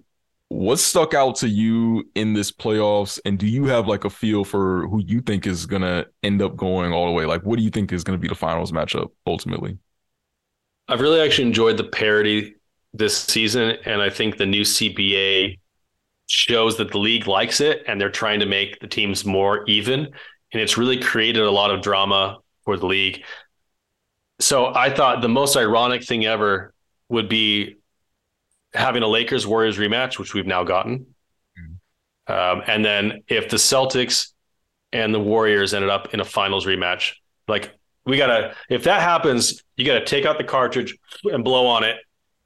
what stuck out to you in this playoffs? And do you have, like, a feel for who you think is going to end up going all the way? Like, what do you think is going to be the finals matchup ultimately? I've really actually enjoyed the parity this season, and I think the new C B A shows that the league likes it, and they're trying to make the teams more even, and it's really created a lot of drama for the league. So I thought the most ironic thing ever would be having a Lakers Warriors rematch, which we've now gotten. Mm-hmm. Um, and then if the Celtics and the Warriors ended up in a finals rematch, like we gotta, if that happens, you gotta take out the cartridge and blow on it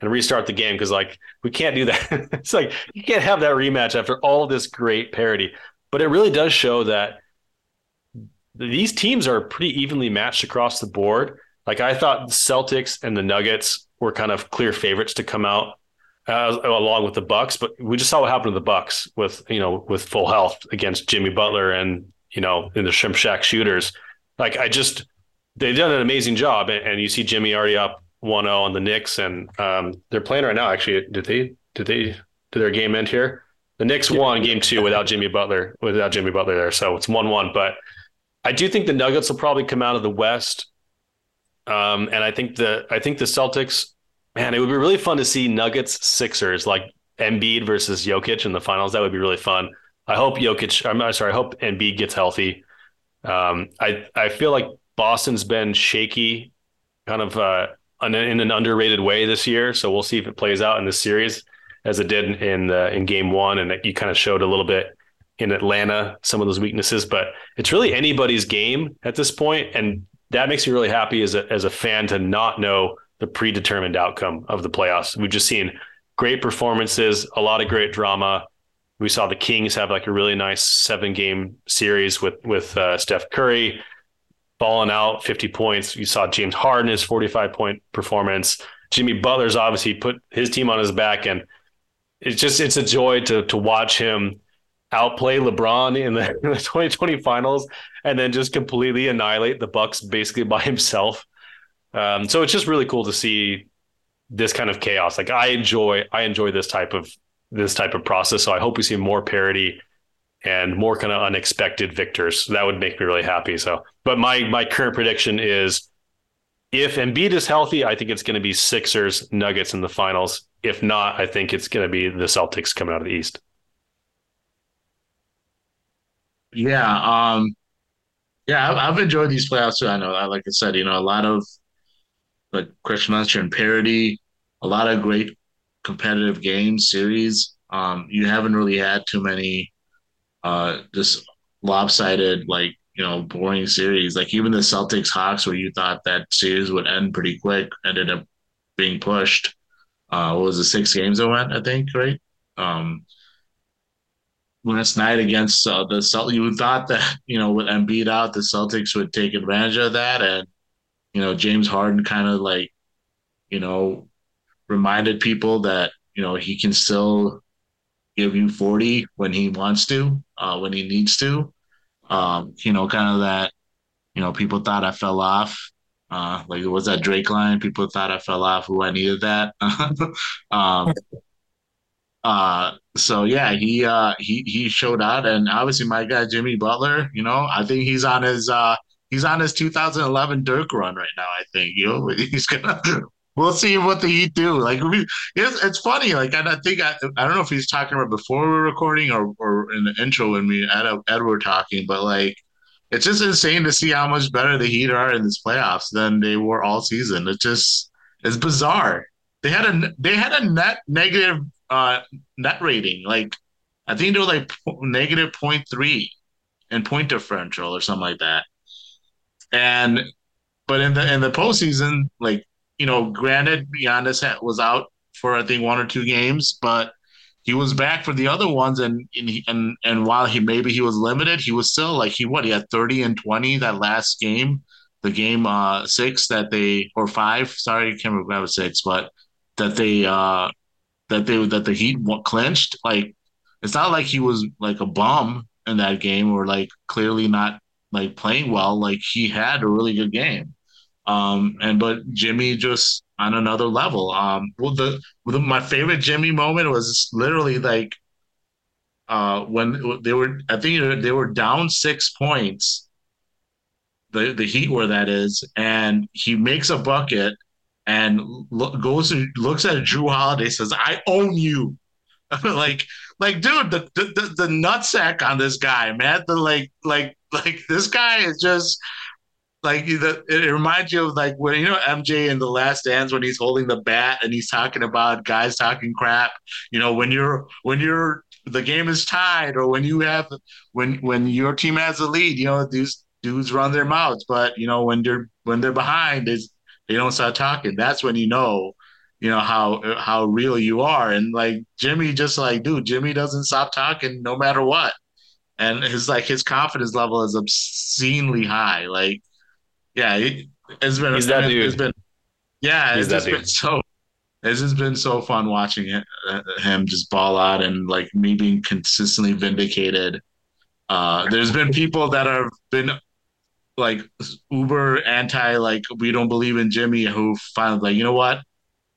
and restart the game, because like we can't do that. It's like you can't have that rematch after all this great parity. But it really does show that these teams are pretty evenly matched across the board. Like I thought the Celtics and the Nuggets were kind of clear favorites to come out uh, along with the Bucks, but we just saw what happened to the Bucks with you know with full health against Jimmy Butler and you know in the Shrimp Shack shooters. Like I just they've done an amazing job, and, and you see Jimmy already up one oh on the Knicks, and um, they're playing right now. Actually, did they did they did their game end here? The Knicks yeah. won game two without Jimmy Butler without Jimmy Butler there, so it's one one. But I do think the Nuggets will probably come out of the West, um, and I think the I think the Celtics. Man, it would be really fun to see Nuggets Sixers, like Embiid versus Jokic in the finals. That would be really fun. I hope Jokic. I'm sorry. I hope Embiid gets healthy. Um, I I feel like Boston's been shaky, kind of. Uh, in an underrated way this year. So we'll see if it plays out in this series as it did in the, in game one. And it, you kind of showed a little bit in Atlanta, some of those weaknesses, but it's really anybody's game at this point. And that makes me really happy as a, as a fan to not know the predetermined outcome of the playoffs. We've just seen great performances, a lot of great drama. We saw the Kings have like a really nice seven game series with, with uh, Steph Curry. balling out, fifty points. You saw James Harden, his forty-five point performance. Jimmy Butler's obviously put his team on his back, and it's just, it's a joy to to watch him outplay LeBron in the, in the twenty twenty finals and then just completely annihilate the Bucks basically by himself. Um, so it's just really cool to see this kind of chaos. Like I enjoy, I enjoy this type of, this type of process. So I hope we see more parity and more kind of unexpected victors. That would make me really happy. So, but my, my current prediction is if Embiid is healthy, I think it's going to be Sixers Nuggets in the finals. If not, I think it's going to be the Celtics coming out of the East. Yeah. Um, yeah. I've, I've enjoyed these playoffs too. I know, like I said, you know, a lot of, like Kris Amundson and parity, a lot of great competitive games, series. Um, you haven't really had too many uh, just lopsided, like, you know, boring series. Like even the Celtics Hawks, where you thought that series would end pretty quick, ended up being pushed. Uh, what was it, six games it went, I think, right? Um, last night against uh, the Celtics, you thought that, you know, with Embiid out, the Celtics would take advantage of that, and you know, James Harden kind of like, you know, reminded people that, you know, he can still give you forty when he wants to, uh, when he needs to. Um, you know, kind of that, you know, people thought I fell off. Uh, like it was that Drake line. People thought I fell off. Who I needed that. um, uh, so yeah, he uh, he he showed out, and obviously my guy Jimmy Butler. You know, I think he's on his. Uh, He's on his two thousand eleven Dirk run right now. I think you know he's gonna. We'll see what the Heat do. Like we, it's, it's funny. Like and I think I, I don't know if he's talking about before we were recording or, or in the intro when me and Ed were talking, but like it's just insane to see how much better the Heat are in this playoffs than they were all season. It's just it's bizarre. They had a they had a net negative uh, net rating. Like I think they were like negative point three in point differential or something like that. And but in the in the postseason, like you know, granted, Giannis was out for I think one or two games, but he was back for the other ones. And and and, and while he maybe he was limited, he was still like he what he had thirty and twenty that last game, the game uh, six that they or five, sorry, I can't remember six, but that they uh, that they that the Heat clinched. Like it's not like he was like a bum in that game or like clearly not. Like playing well, like he had a really good game, um, and but Jimmy just on another level. Um, well, the, the my favorite Jimmy moment was literally like uh, when they were, I think they were down six points. The the Heat where that is, and he makes a bucket and lo- goes and looks at Drew Holiday, says, "I own you," like. Like, dude, the, the the nutsack on this guy, man. The like, like, like this guy is just like the, it reminds you of like when you know M J in The Last Dance when he's holding the bat and he's talking about guys talking crap. You know, when you're when you're the game is tied or when you have when when your team has the lead, you know these dudes run their mouths. But you know when they're when they're behind, they they don't start talking. That's when you know. You know how how real you are, and like Jimmy, just like dude, Jimmy doesn't stop talking no matter what, and his like his confidence level is obscenely high. Like, yeah, it, it's been it's been, it's been yeah, He's it's just dude. been so it's just been so fun watching it, uh, him just ball out and like me being consistently vindicated. Uh, there's been people that have been. Like uber anti, like we don't believe in Jimmy, who finally like you know what.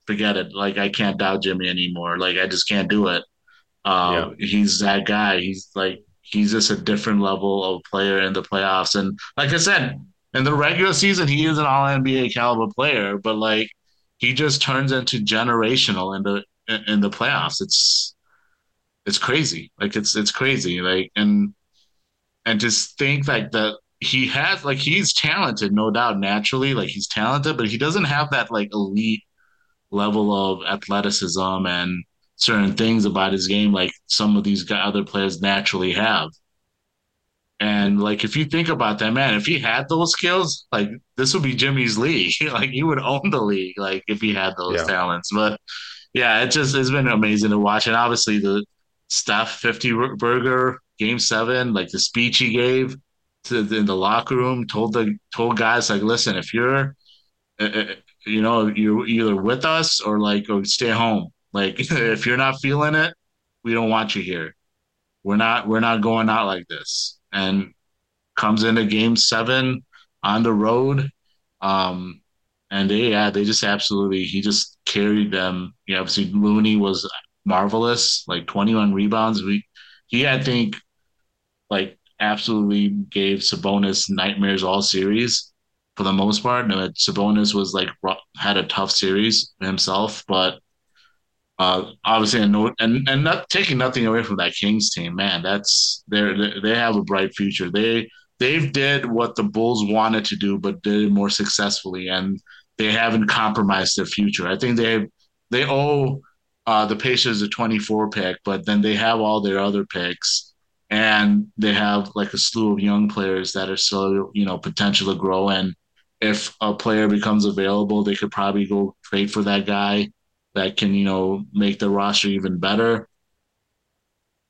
Forget it. Like I can't doubt Jimmy anymore. Like I just can't do it. Um, yeah. He's that guy. He's like he's just a different level of player in the playoffs. And like I said, in the regular season, he is an All N B A caliber player. But like he just turns into generational in the in the playoffs. It's it's crazy. Like it's it's crazy. Like and and just think like that he has like he's talented, no doubt, naturally. Like he's talented, but he doesn't have that like elite. Level of athleticism and certain things about his game like some of these other players naturally have. And like if you think about that, man, if he had those skills, like this would be Jimmy's league. Like he would own the league, like if he had those yeah. talents. But yeah, it just it's been amazing to watch. And obviously the Steph fifty burger game seven, like the speech he gave to the, in the locker room, told the told guys like, listen, if you're, uh, you know, you're either with us or like, or stay home. Like, if you're not feeling it, we don't want you here. We're not we're not going out like this. And comes into game seven on the road, um, and they yeah they just absolutely he just carried them. You know, obviously Looney was marvelous, like twenty-one rebounds. We he I think like absolutely gave Sabonis nightmares all series for the most part. No, Sabonis was like had a tough series himself, but. Uh, obviously, and and and not taking nothing away from that Kings team, man. That's they they have a bright future. They they've did what the Bulls wanted to do, but did it more successfully, and they haven't compromised their future. I think they they owe uh, the Pacers a twenty-four pick, but then they have all their other picks, and they have like a slew of young players that are still you know potential to grow. And if a player becomes available, they could probably go trade for that guy. That can, you know, make the roster even better.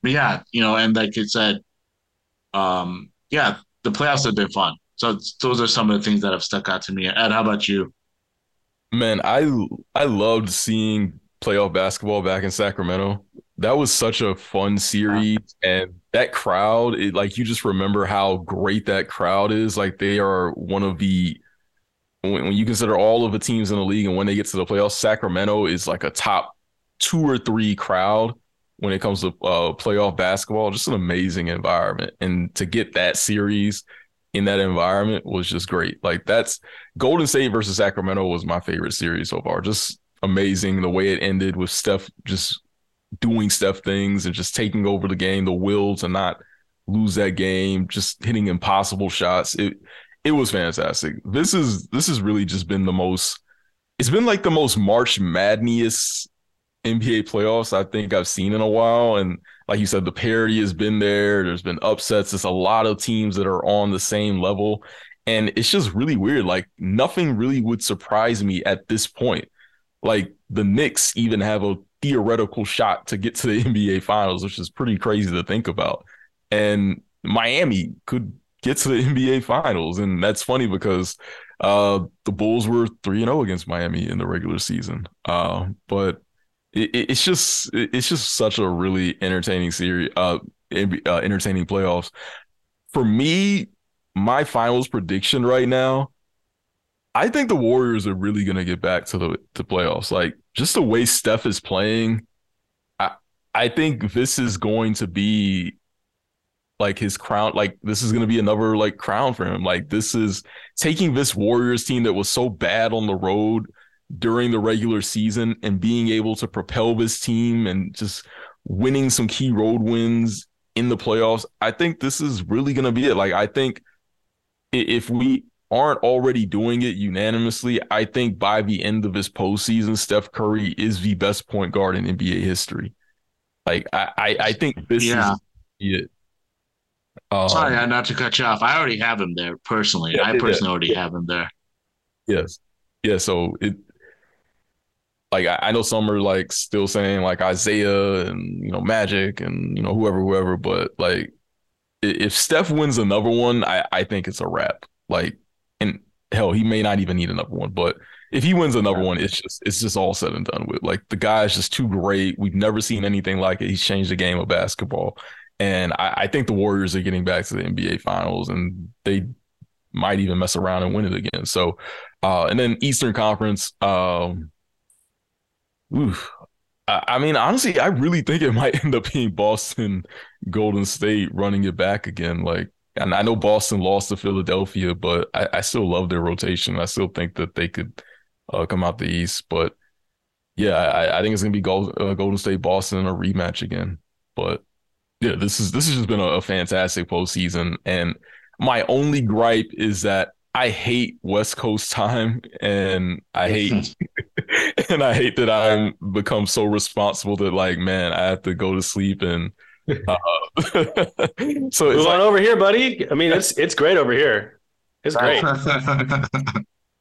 But yeah, you know, and like it said, um, yeah, the playoffs have been fun. So it's, those are some of the things that have stuck out to me. Ed, how about you? Man, I I loved seeing playoff basketball back in Sacramento. That was such a fun series. Yeah. And that crowd, it, like you just remember how great that crowd is. Like they are one of the when you consider all of the teams in the league and when they get to the playoffs, Sacramento is like a top two or three crowd when it comes to uh, playoff basketball. Just an amazing environment. And to get that series in that environment was just great. Like that's Golden State versus Sacramento was my favorite series so far. Just amazing the way it ended with Steph just doing Steph things and just taking over the game, the will to not lose that game, just hitting impossible shots. It It was fantastic. This is this has really just been the most. It's been like the most March Madness N B A playoffs I think I've seen in a while. And like you said, the parity has been there. There's been upsets. There's a lot of teams that are on the same level, and it's just really weird. Like nothing really would surprise me at this point. Like the Knicks even have a theoretical shot to get to the N B A Finals, which is pretty crazy to think about. And Miami could. Get to the N B A Finals. And that's funny because uh, the Bulls were three and oh against Miami in the regular season. Uh, but it, it's just it's just such a really entertaining series, uh, uh, entertaining playoffs. For me, my finals prediction right now, I think the Warriors are really going to get back to the to playoffs. Like just the way Steph is playing, I I think this is going to be like his crown, like this is going to be another like crown for him. Like this is taking this Warriors team that was so bad on the road during the regular season and being able to propel this team and just winning some key road wins in the playoffs. I think this is really going to be it. Like, I think if we aren't already doing it unanimously, I think by the end of this postseason, Steph Curry is the best point guard in N B A history. Like I, I, I think this yeah. is it. Um, Sorry, not to cut you off. I already have him there personally. Yeah, I personally yeah. already have him there. Yes, yeah. So it, like, I, I know some are like still saying like Isaiah and you know Magic and you know whoever, whoever. But like, if Steph wins another one, I, I think it's a wrap. Like, and hell, he may not even need another one. But if he wins another yeah. one, it's just it's just all said and done with. Like, the guy is just too great. We've never seen anything like it. He's changed the game of basketball. And I, I think the Warriors are getting back to the N B A Finals, and they might even mess around and win it again. So, uh, and then Eastern Conference. Um, oof, I, I mean, honestly, I really think it might end up being Boston, Golden State running it back again. Like, and I know Boston lost to Philadelphia, but I, I still love their rotation. I still think that they could uh, come out the East. But yeah, I, I think it's gonna be Gold, uh, Golden State, Boston, a rematch again. But yeah, this is this has just been a, a fantastic postseason, and my only gripe is that I hate West Coast time, and I hate and I hate that I'm become so responsible that like, man, I have to go to sleep and uh, so it's move like, on over here, buddy. I mean, it's it's great over here. It's great. Sounds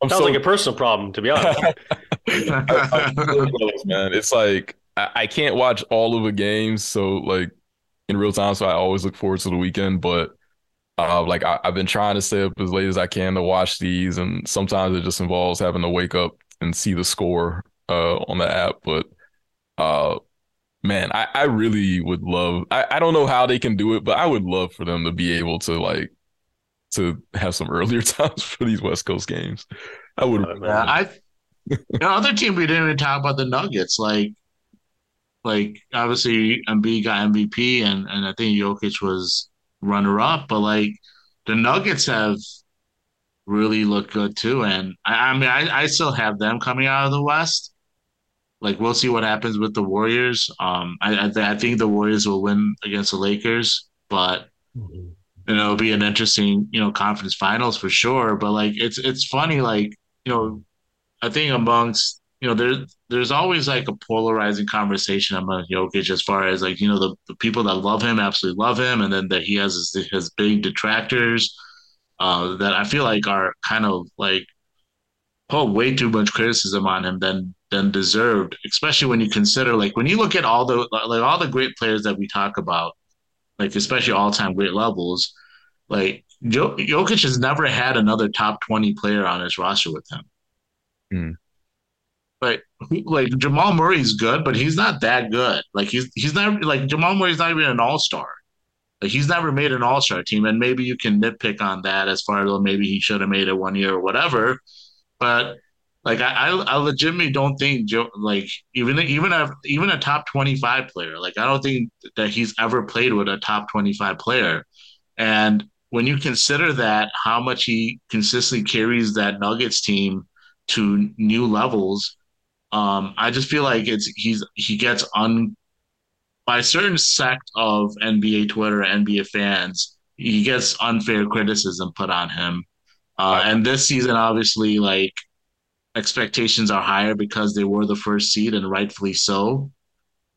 so, like a personal problem, to be honest. I, I, man, it's like I, I can't watch all of the games, so like. In real time, so I always look forward to the weekend. But Uh, like I, I've been trying to stay up as late as I can to watch these, and sometimes it just involves having to wake up and see the score uh, on the app. But uh, man, I, I really would love. I, I don't know how they can do it, but I would love for them to be able to like to have some earlier times for these West Coast games. I would. Uh, I the other team we didn't even talk about, the Nuggets. Like, like obviously Embiid got M V P, and and I think Jokic was runner-up, but like the Nuggets have really looked good too, and I, I mean I, I still have them coming out of the West. Like, we'll see what happens with the Warriors. Um, I I, th- I think the Warriors will win against the Lakers, but you know, it'll be an interesting, you know, conference finals for sure. But like it's it's funny, like, you know, I think amongst, you know, there there's always like a polarizing conversation about Jokic as far as like, you know, the, the people that love him absolutely love him, and then that he has his, his big detractors uh, that I feel like are kind of like oh way too much criticism on him than than deserved, especially when you consider like when you look at all the like all the great players that we talk about, like especially all time great levels, like Jokic has never had another top twenty player on his roster with him. Mm. Like, like Jamal Murray's good, but he's not that good. Like he's he's not like Jamal Murray's not even an all-star. Like he's never made an all-star team, and maybe you can nitpick on that as far as well, maybe he should have made it one year or whatever. But like I, I, I legitimately don't think Joe, like even even a even a top twenty-five player. Like I don't think that he's ever played with a top twenty-five player, and when you consider that how much he consistently carries that Nuggets team to new levels. Um, I just feel like it's he's he gets un by a certain sect of N B A Twitter, N B A fans, he gets unfair criticism put on him. Uh, and this season, obviously, like expectations are higher because they were the first seed and rightfully so.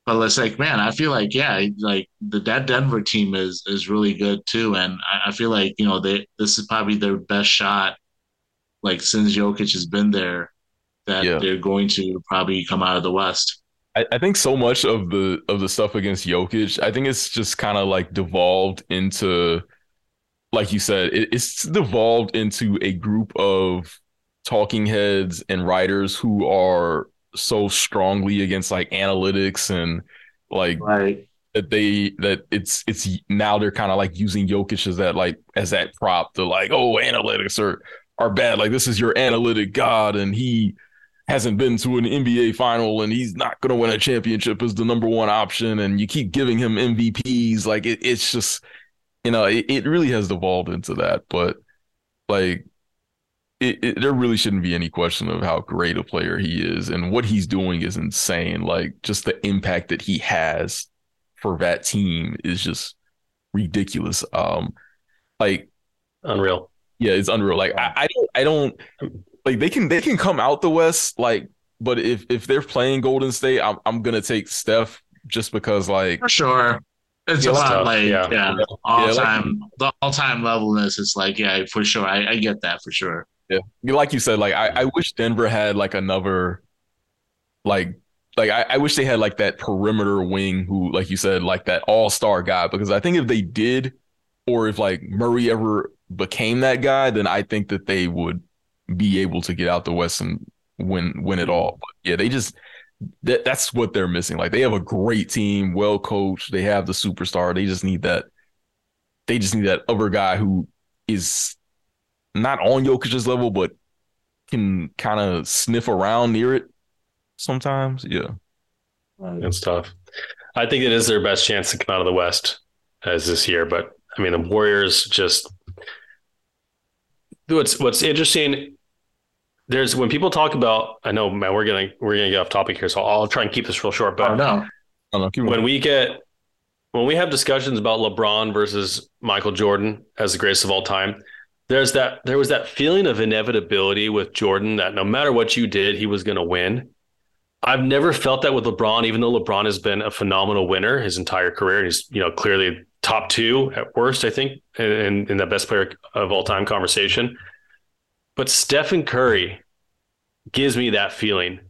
But it's like, man, I feel like yeah, like the that Denver team is is really good too, and I, I feel like you know they this is probably their best shot, like since Jokic has been there. That yeah. They're going to probably come out of the West. I, I think so much of the of the stuff against Jokic, I think it's just kind of like devolved into, like you said, it, it's devolved into a group of talking heads and writers who are so strongly against like analytics and like right. that they that it's it's now they're kind of like using Jokic as that like as that prop to like, oh, analytics are are bad. Like this is your analytic god, and he hasn't been to an N B A final and he's not going to win a championship as the number one option. And you keep giving him M V Ps. Like it, it's just, you know, it, it really has devolved into that, but like it, it, there really shouldn't be any question of how great a player he is, and what he's doing is insane. Like just the impact that he has for that team is just ridiculous. Um, like unreal. Yeah. It's unreal. Like I, I don't, I don't, Like they can they can come out the West, like, but if if they're playing Golden State, I'm I'm gonna take Steph just because like for sure. It's a lot like yeah. yeah. All yeah, time like, the all time levelness is like, yeah, for sure. I, I get that for sure. Yeah. Like you said, like I, I wish Denver had like another like like I, I wish they had like that perimeter wing who, like you said, like that all-star guy, because I think if they did, or if like Murray ever became that guy, then I think that they would be able to get out the West and win win it all. But yeah, they just that, that's what they're missing. Like they have a great team, well coached, they have the superstar. They just need that they just need that other guy who is not on Jokic's level but can kind of sniff around near it sometimes. Yeah. That's tough. I think it is their best chance to come out of the West as this year, but I mean the Warriors just what's what's interesting there's when people talk about, I know, man, we're gonna we're gonna get off topic here, so I'll try and keep this real short. But oh, no. Oh, no. Keep when we get when we have discussions about LeBron versus Michael Jordan as the greatest of all time, there's that there was that feeling of inevitability with Jordan that no matter what you did, he was gonna win. I've never felt that with LeBron, even though LeBron has been a phenomenal winner his entire career. He's, you know, clearly top two at worst, I think, in, in the best player of all time conversation. But Stephen Curry gives me that feeling.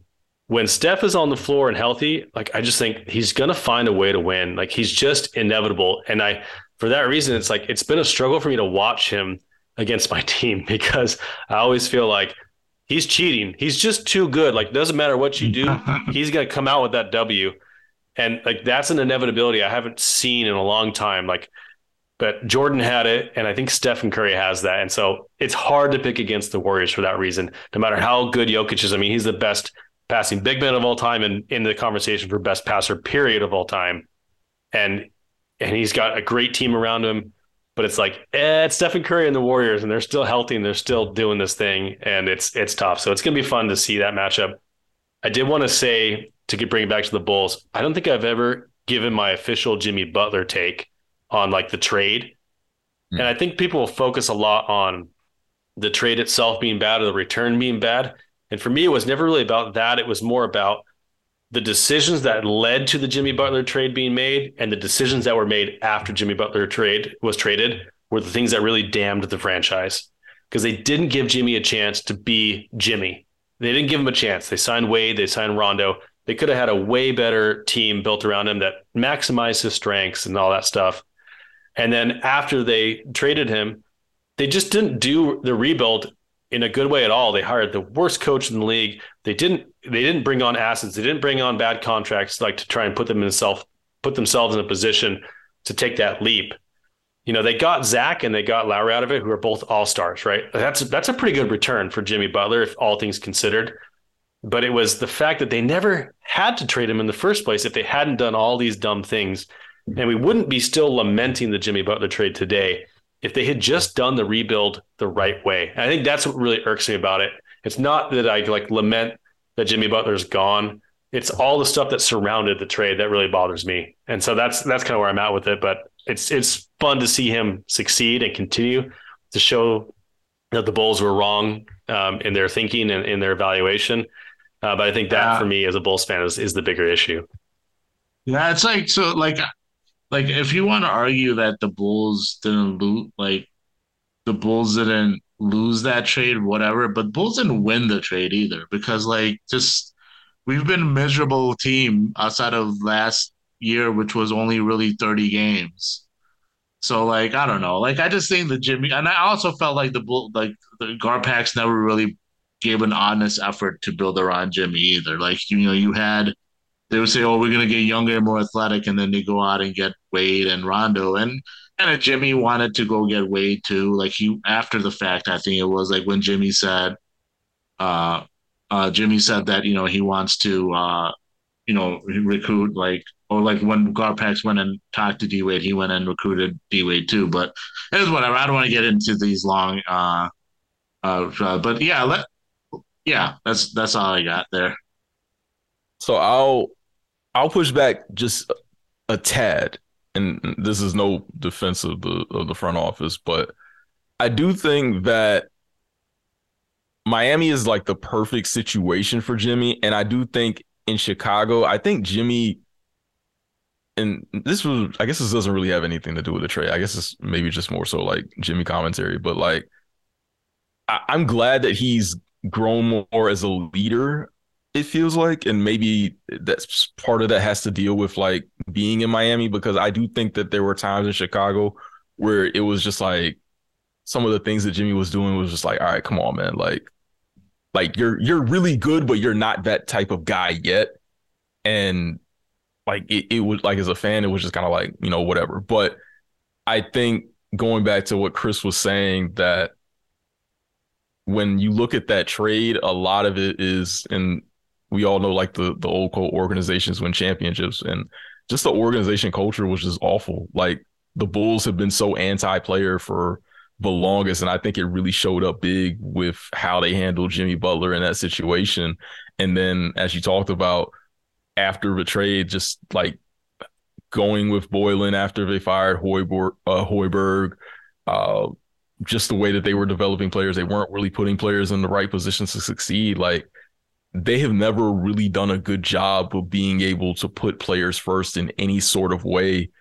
When Steph is on the floor and healthy, like I just think he's going to find a way to win. Like he's just inevitable. And I for that reason, it's like, it's been a struggle for me to watch him against my team because I always feel like he's cheating. He's just too good. Like, doesn't matter what you do, he's going to come out with that W. And like, that's an inevitability I haven't seen in a long time. Like, but Jordan had it, and I think Stephen Curry has that. And so it's hard to pick against the Warriors for that reason, no matter how good Jokic is. I mean, he's the best passing big man of all time and in the conversation for best passer period of all time. And and he's got a great team around him, but it's like, eh, it's Stephen Curry and the Warriors, and they're still healthy and they're still doing this thing, and it's it's tough. So it's going to be fun to see that matchup. I did want to say, to bring it back to the Bulls, I don't think I've ever given my official Jimmy Butler take on like the trade. Mm. And I think people will focus a lot on the trade itself being bad or the return being bad. And for me, it was never really about that. It was more about the decisions that led to the Jimmy Butler trade being made, and the decisions that were made after Jimmy Butler trade was traded were the things that really damned the franchise, because they didn't give Jimmy a chance to be Jimmy. They didn't give him a chance. They signed Wade. They signed Rondo. They could have had a way better team built around him that maximized his strengths and all that stuff. And then after they traded him, they just didn't do the rebuild in a good way at all. They hired the worst coach in the league. They didn't, they didn't bring on assets. They didn't bring on bad contracts, like to try and put them in self, put themselves in a position to take that leap. You know, they got Zach and they got Lowry out of it, who are both all-stars, right? That's, that's a pretty good return for Jimmy Butler, if all things considered. But it was the fact that they never had to trade him in the first place if they hadn't done all these dumb things. And we wouldn't be still lamenting the Jimmy Butler trade today if they had just done the rebuild the right way. And I think that's what really irks me about it. It's not that I like lament that Jimmy Butler's gone. It's all the stuff that surrounded the trade that really bothers me. And so that's that's kind of where I'm at with it. But it's it's fun to see him succeed and continue to show that the Bulls were wrong um, in their thinking and in their evaluation. Uh, but I think that, yeah, for me as a Bulls fan is, is the bigger issue. Yeah, it's like, so like, like if you want to argue that the Bulls didn't lose, like the Bulls didn't lose that trade, whatever, but Bulls didn't win the trade either, because like, just, we've been a miserable team outside of last year, which was only really thirty games. So like, I don't know, like, I just think the Jimmy, and I also felt like the Bull, like the Garpax never really gave an honest effort to build around Jimmy either. Like, you know, you had, they would say, oh, we're going to get younger and more athletic, and then they go out and get Wade and Rondo. And kind of Jimmy wanted to go get Wade too. Like, he, after the fact, I think it was like when Jimmy said, uh, uh, Jimmy said that, you know, he wants to, uh, you know, recruit, like, or like when Garpax went and talked to D-Wade, he went and recruited D-Wade too. But it was whatever. I don't want to get into these long, uh, uh, but yeah, let, Yeah, that's that's all I got there. So I'll I'll push back just a tad, and this is no defense of the of the front office, but I do think that Miami is like the perfect situation for Jimmy, and I do think in Chicago, I think Jimmy, and this was, I guess this doesn't really have anything to do with the trade. I guess it's maybe just more so like Jimmy commentary, but like I, I'm glad that he's grown more as a leader, it feels like, and maybe that's part of that has to deal with like being in Miami, because I do think that there were times in Chicago where it was just like some of the things that Jimmy was doing was just like, all right, come on, man, like like you're you're really good, but you're not that type of guy yet. And like it, it was like, as a fan, it was just kind of like, you know, whatever. But I think going back to what Kris was saying, that when you look at that trade, a lot of it is, and we all know like the the old quote, organizations win championships, and just the organization culture was just awful. Like the Bulls have been so anti-player for the longest, and I think it really showed up big with how they handled Jimmy Butler in that situation. And then, as you talked about, after the trade, just like going with Boylan after they fired Hoiberg, uh, Hoiberg, uh, just the way that they were developing players, they weren't really putting players in the right positions to succeed. Like, they have never really done a good job of being able to put players first in any sort of way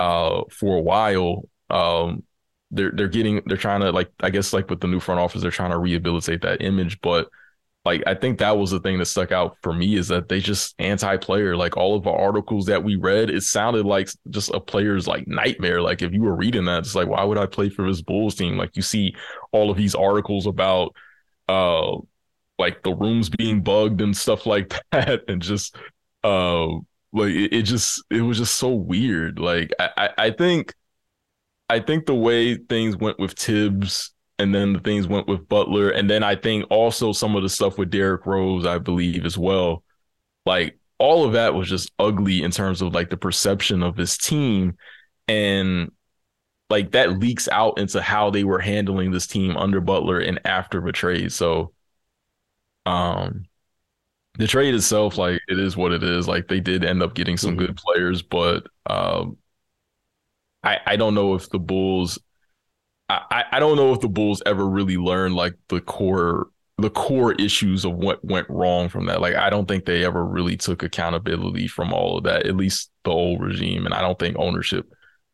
uh, for a while. Um, they're, they're getting, they're trying to like, I guess like with the new front office, they're trying to rehabilitate that image, but Like, I think that was the thing that stuck out for me, is that they just anti-player. Like, all of the articles that we read, it sounded like just a player's, like, nightmare. Like, if you were reading that, it's like, why would I play for this Bulls team? Like, you see all of these articles about, uh, like, the rooms being bugged and stuff like that. And just, uh, like, it, it just, it was just so weird. Like, I, I, I think, I think the way things went with Tibbs, and then the things went with Butler. And then I think also some of the stuff with Derrick Rose, I believe, as well. Like, all of that was just ugly in terms of, like, the perception of his team. And, like, that leaks out into how they were handling this team under Butler and after the trade. So um, the trade itself, like, it is what it is. Like, they did end up getting some good players, but um, I, I don't know if the Bulls – I, I don't know if the Bulls ever really learned, like, the core the core issues of what went wrong from that. Like, I don't think they ever really took accountability from all of that, at least the old regime. And I don't think ownership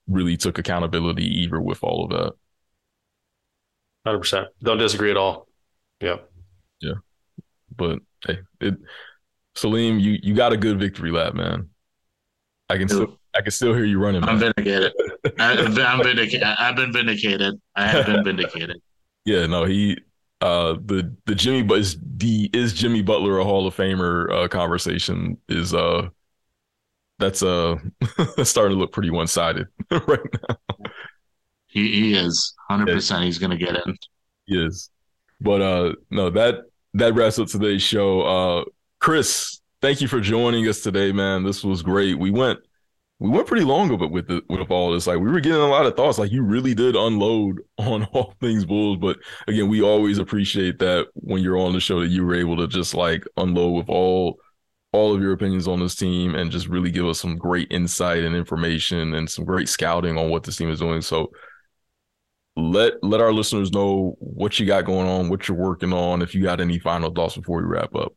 really took accountability either with all of that. one hundred percent. Don't disagree at all. Yeah. Yeah. But, hey, it, Salim, you, you got a good victory lap, man. I can still, I can still hear you running. I'm man. vindicated. I've been, I'm vindicated. I've been vindicated. I have been vindicated. Yeah, no, he, uh, the the Jimmy, but is the is Jimmy Butler a Hall of Famer? Uh, conversation is uh, that's uh, starting to look pretty one sided right now. He, he is one hundred percent. He's gonna get in. He is, but uh, no, that that wraps up today's show. Uh, Kris, thank you for joining us today, man. This was great. We went. We went pretty long of it with the, with all this. Like, we were getting a lot of thoughts. Like, you really did unload on all things Bulls. But again, we always appreciate that when you're on the show, that you were able to just, like, unload with all all of your opinions on this team and just really give us some great insight and information and some great scouting on what this team is doing. So let let our listeners know what you got going on, what you're working on, if you got any final thoughts before we wrap up.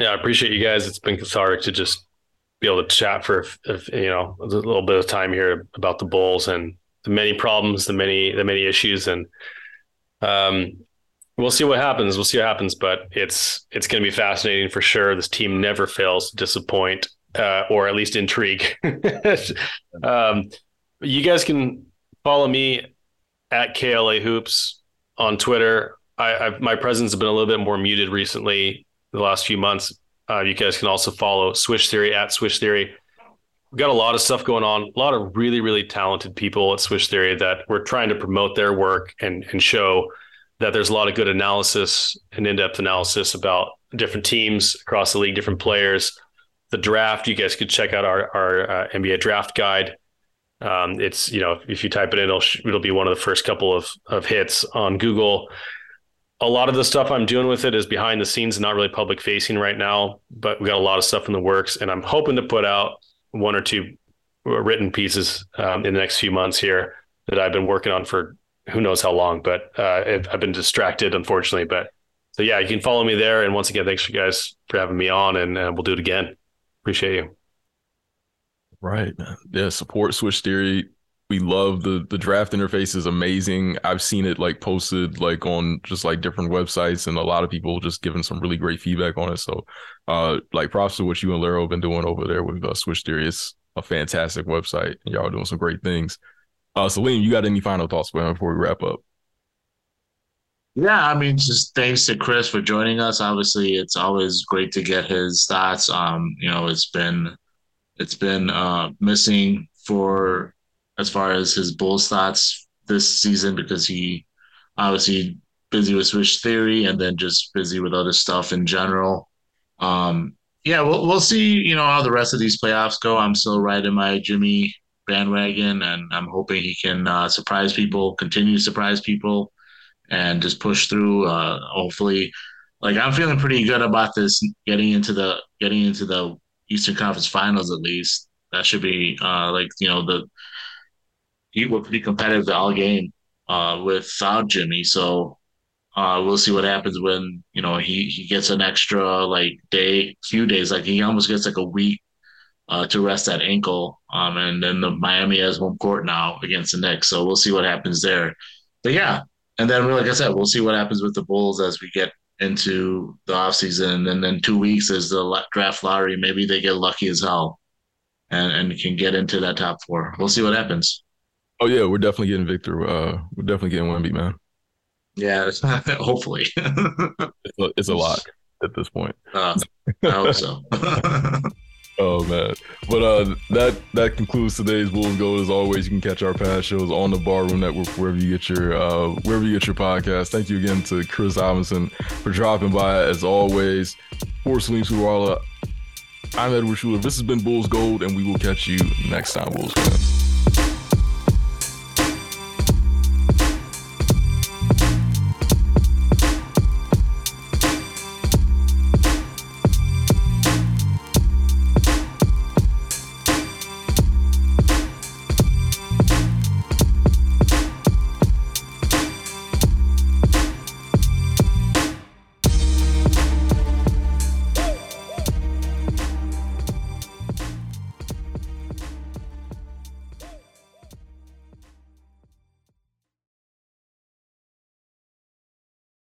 Yeah, I appreciate you guys. It's been cathartic to just be able to chat for, if, you know, a little bit of time here about the Bulls and the many problems, the many, the many issues. And um, we'll see what happens. We'll see what happens, but it's, it's going to be fascinating for sure. This team never fails to disappoint uh, or at least intrigue. um, you guys can follow me at K L A Hoops on Twitter. I, I've, my presence has been a little bit more muted recently the last few months. Uh, you guys can also follow Switch Theory at Switch Theory. We've got a lot of stuff going on, a lot of really, really talented people at Switch Theory that we're trying to promote their work and, and show that there's a lot of good analysis and in-depth analysis about different teams across the league, different players. The draft, you guys could check out our, our uh, N B A draft guide. Um, it's, you know, if you type it in, it'll, it'll be one of the first couple of, of hits on Google. A lot of the stuff I'm doing with it is behind the scenes and not really public facing right now, but we got a lot of stuff in the works, and I'm hoping to put out one or two written pieces um, in the next few months here that I've been working on for who knows how long, but uh, I've been distracted, unfortunately. But so, yeah, you can follow me there. And once again, thanks you guys for having me on, and uh, we'll do it again. Appreciate you. Right. Yeah. Support Switch Theory. We love the the draft interface is amazing. I've seen it, like, posted, like, on just, like, different websites, and a lot of people just giving some really great feedback on it. So uh like, props to what you and Lero have been doing over there with uh, Switch Theory. It's a fantastic website. Y'all are doing some great things. Uh Salim, you got any final thoughts before we wrap up? Yeah, I mean, just thanks to Kris for joining us. Obviously, it's always great to get his thoughts. Um, you know, it's been it's been uh missing for as far as his Bulls thoughts this season, because he obviously busy with Switch Theory and then just busy with other stuff in general. Um, yeah, we'll, we'll see, you know, how the rest of these playoffs go. I'm still riding my Jimmy bandwagon, and I'm hoping he can uh, surprise people, continue to surprise people, and just push through. Uh, hopefully, like, I'm feeling pretty good about this, getting into the, getting into the Eastern Conference Finals, at least. That should be uh, like, you know, the, he were pretty competitive all game uh, without Jimmy. So uh, we'll see what happens when, you know, he, he gets an extra, like, day, few days. Like, he almost gets, like, a week uh, to rest that ankle. Um, and then the Miami has home court now against the Knicks. So we'll see what happens there. But, yeah, and then, like I said, we'll see what happens with the Bulls as we get into the offseason, and then two weeks is the draft lottery. Maybe they get lucky as hell and, and can get into that top four. We'll see what happens. Oh, yeah, we're definitely getting Victor. Uh, we're definitely getting Wemby, man. Yeah, hopefully. it's, a, it's a lock at this point. Uh, I hope so. Oh, man. But uh, that that concludes today's Bulls Gold. As always, you can catch our past shows on the Barroom Network, wherever you get your uh, wherever you get your podcast. Thank you again to Kris Amundson for dropping by, as always. For Salim Suwala, I'm Edward Shuler. This has been Bulls Gold, and we will catch you next time, Bulls fans.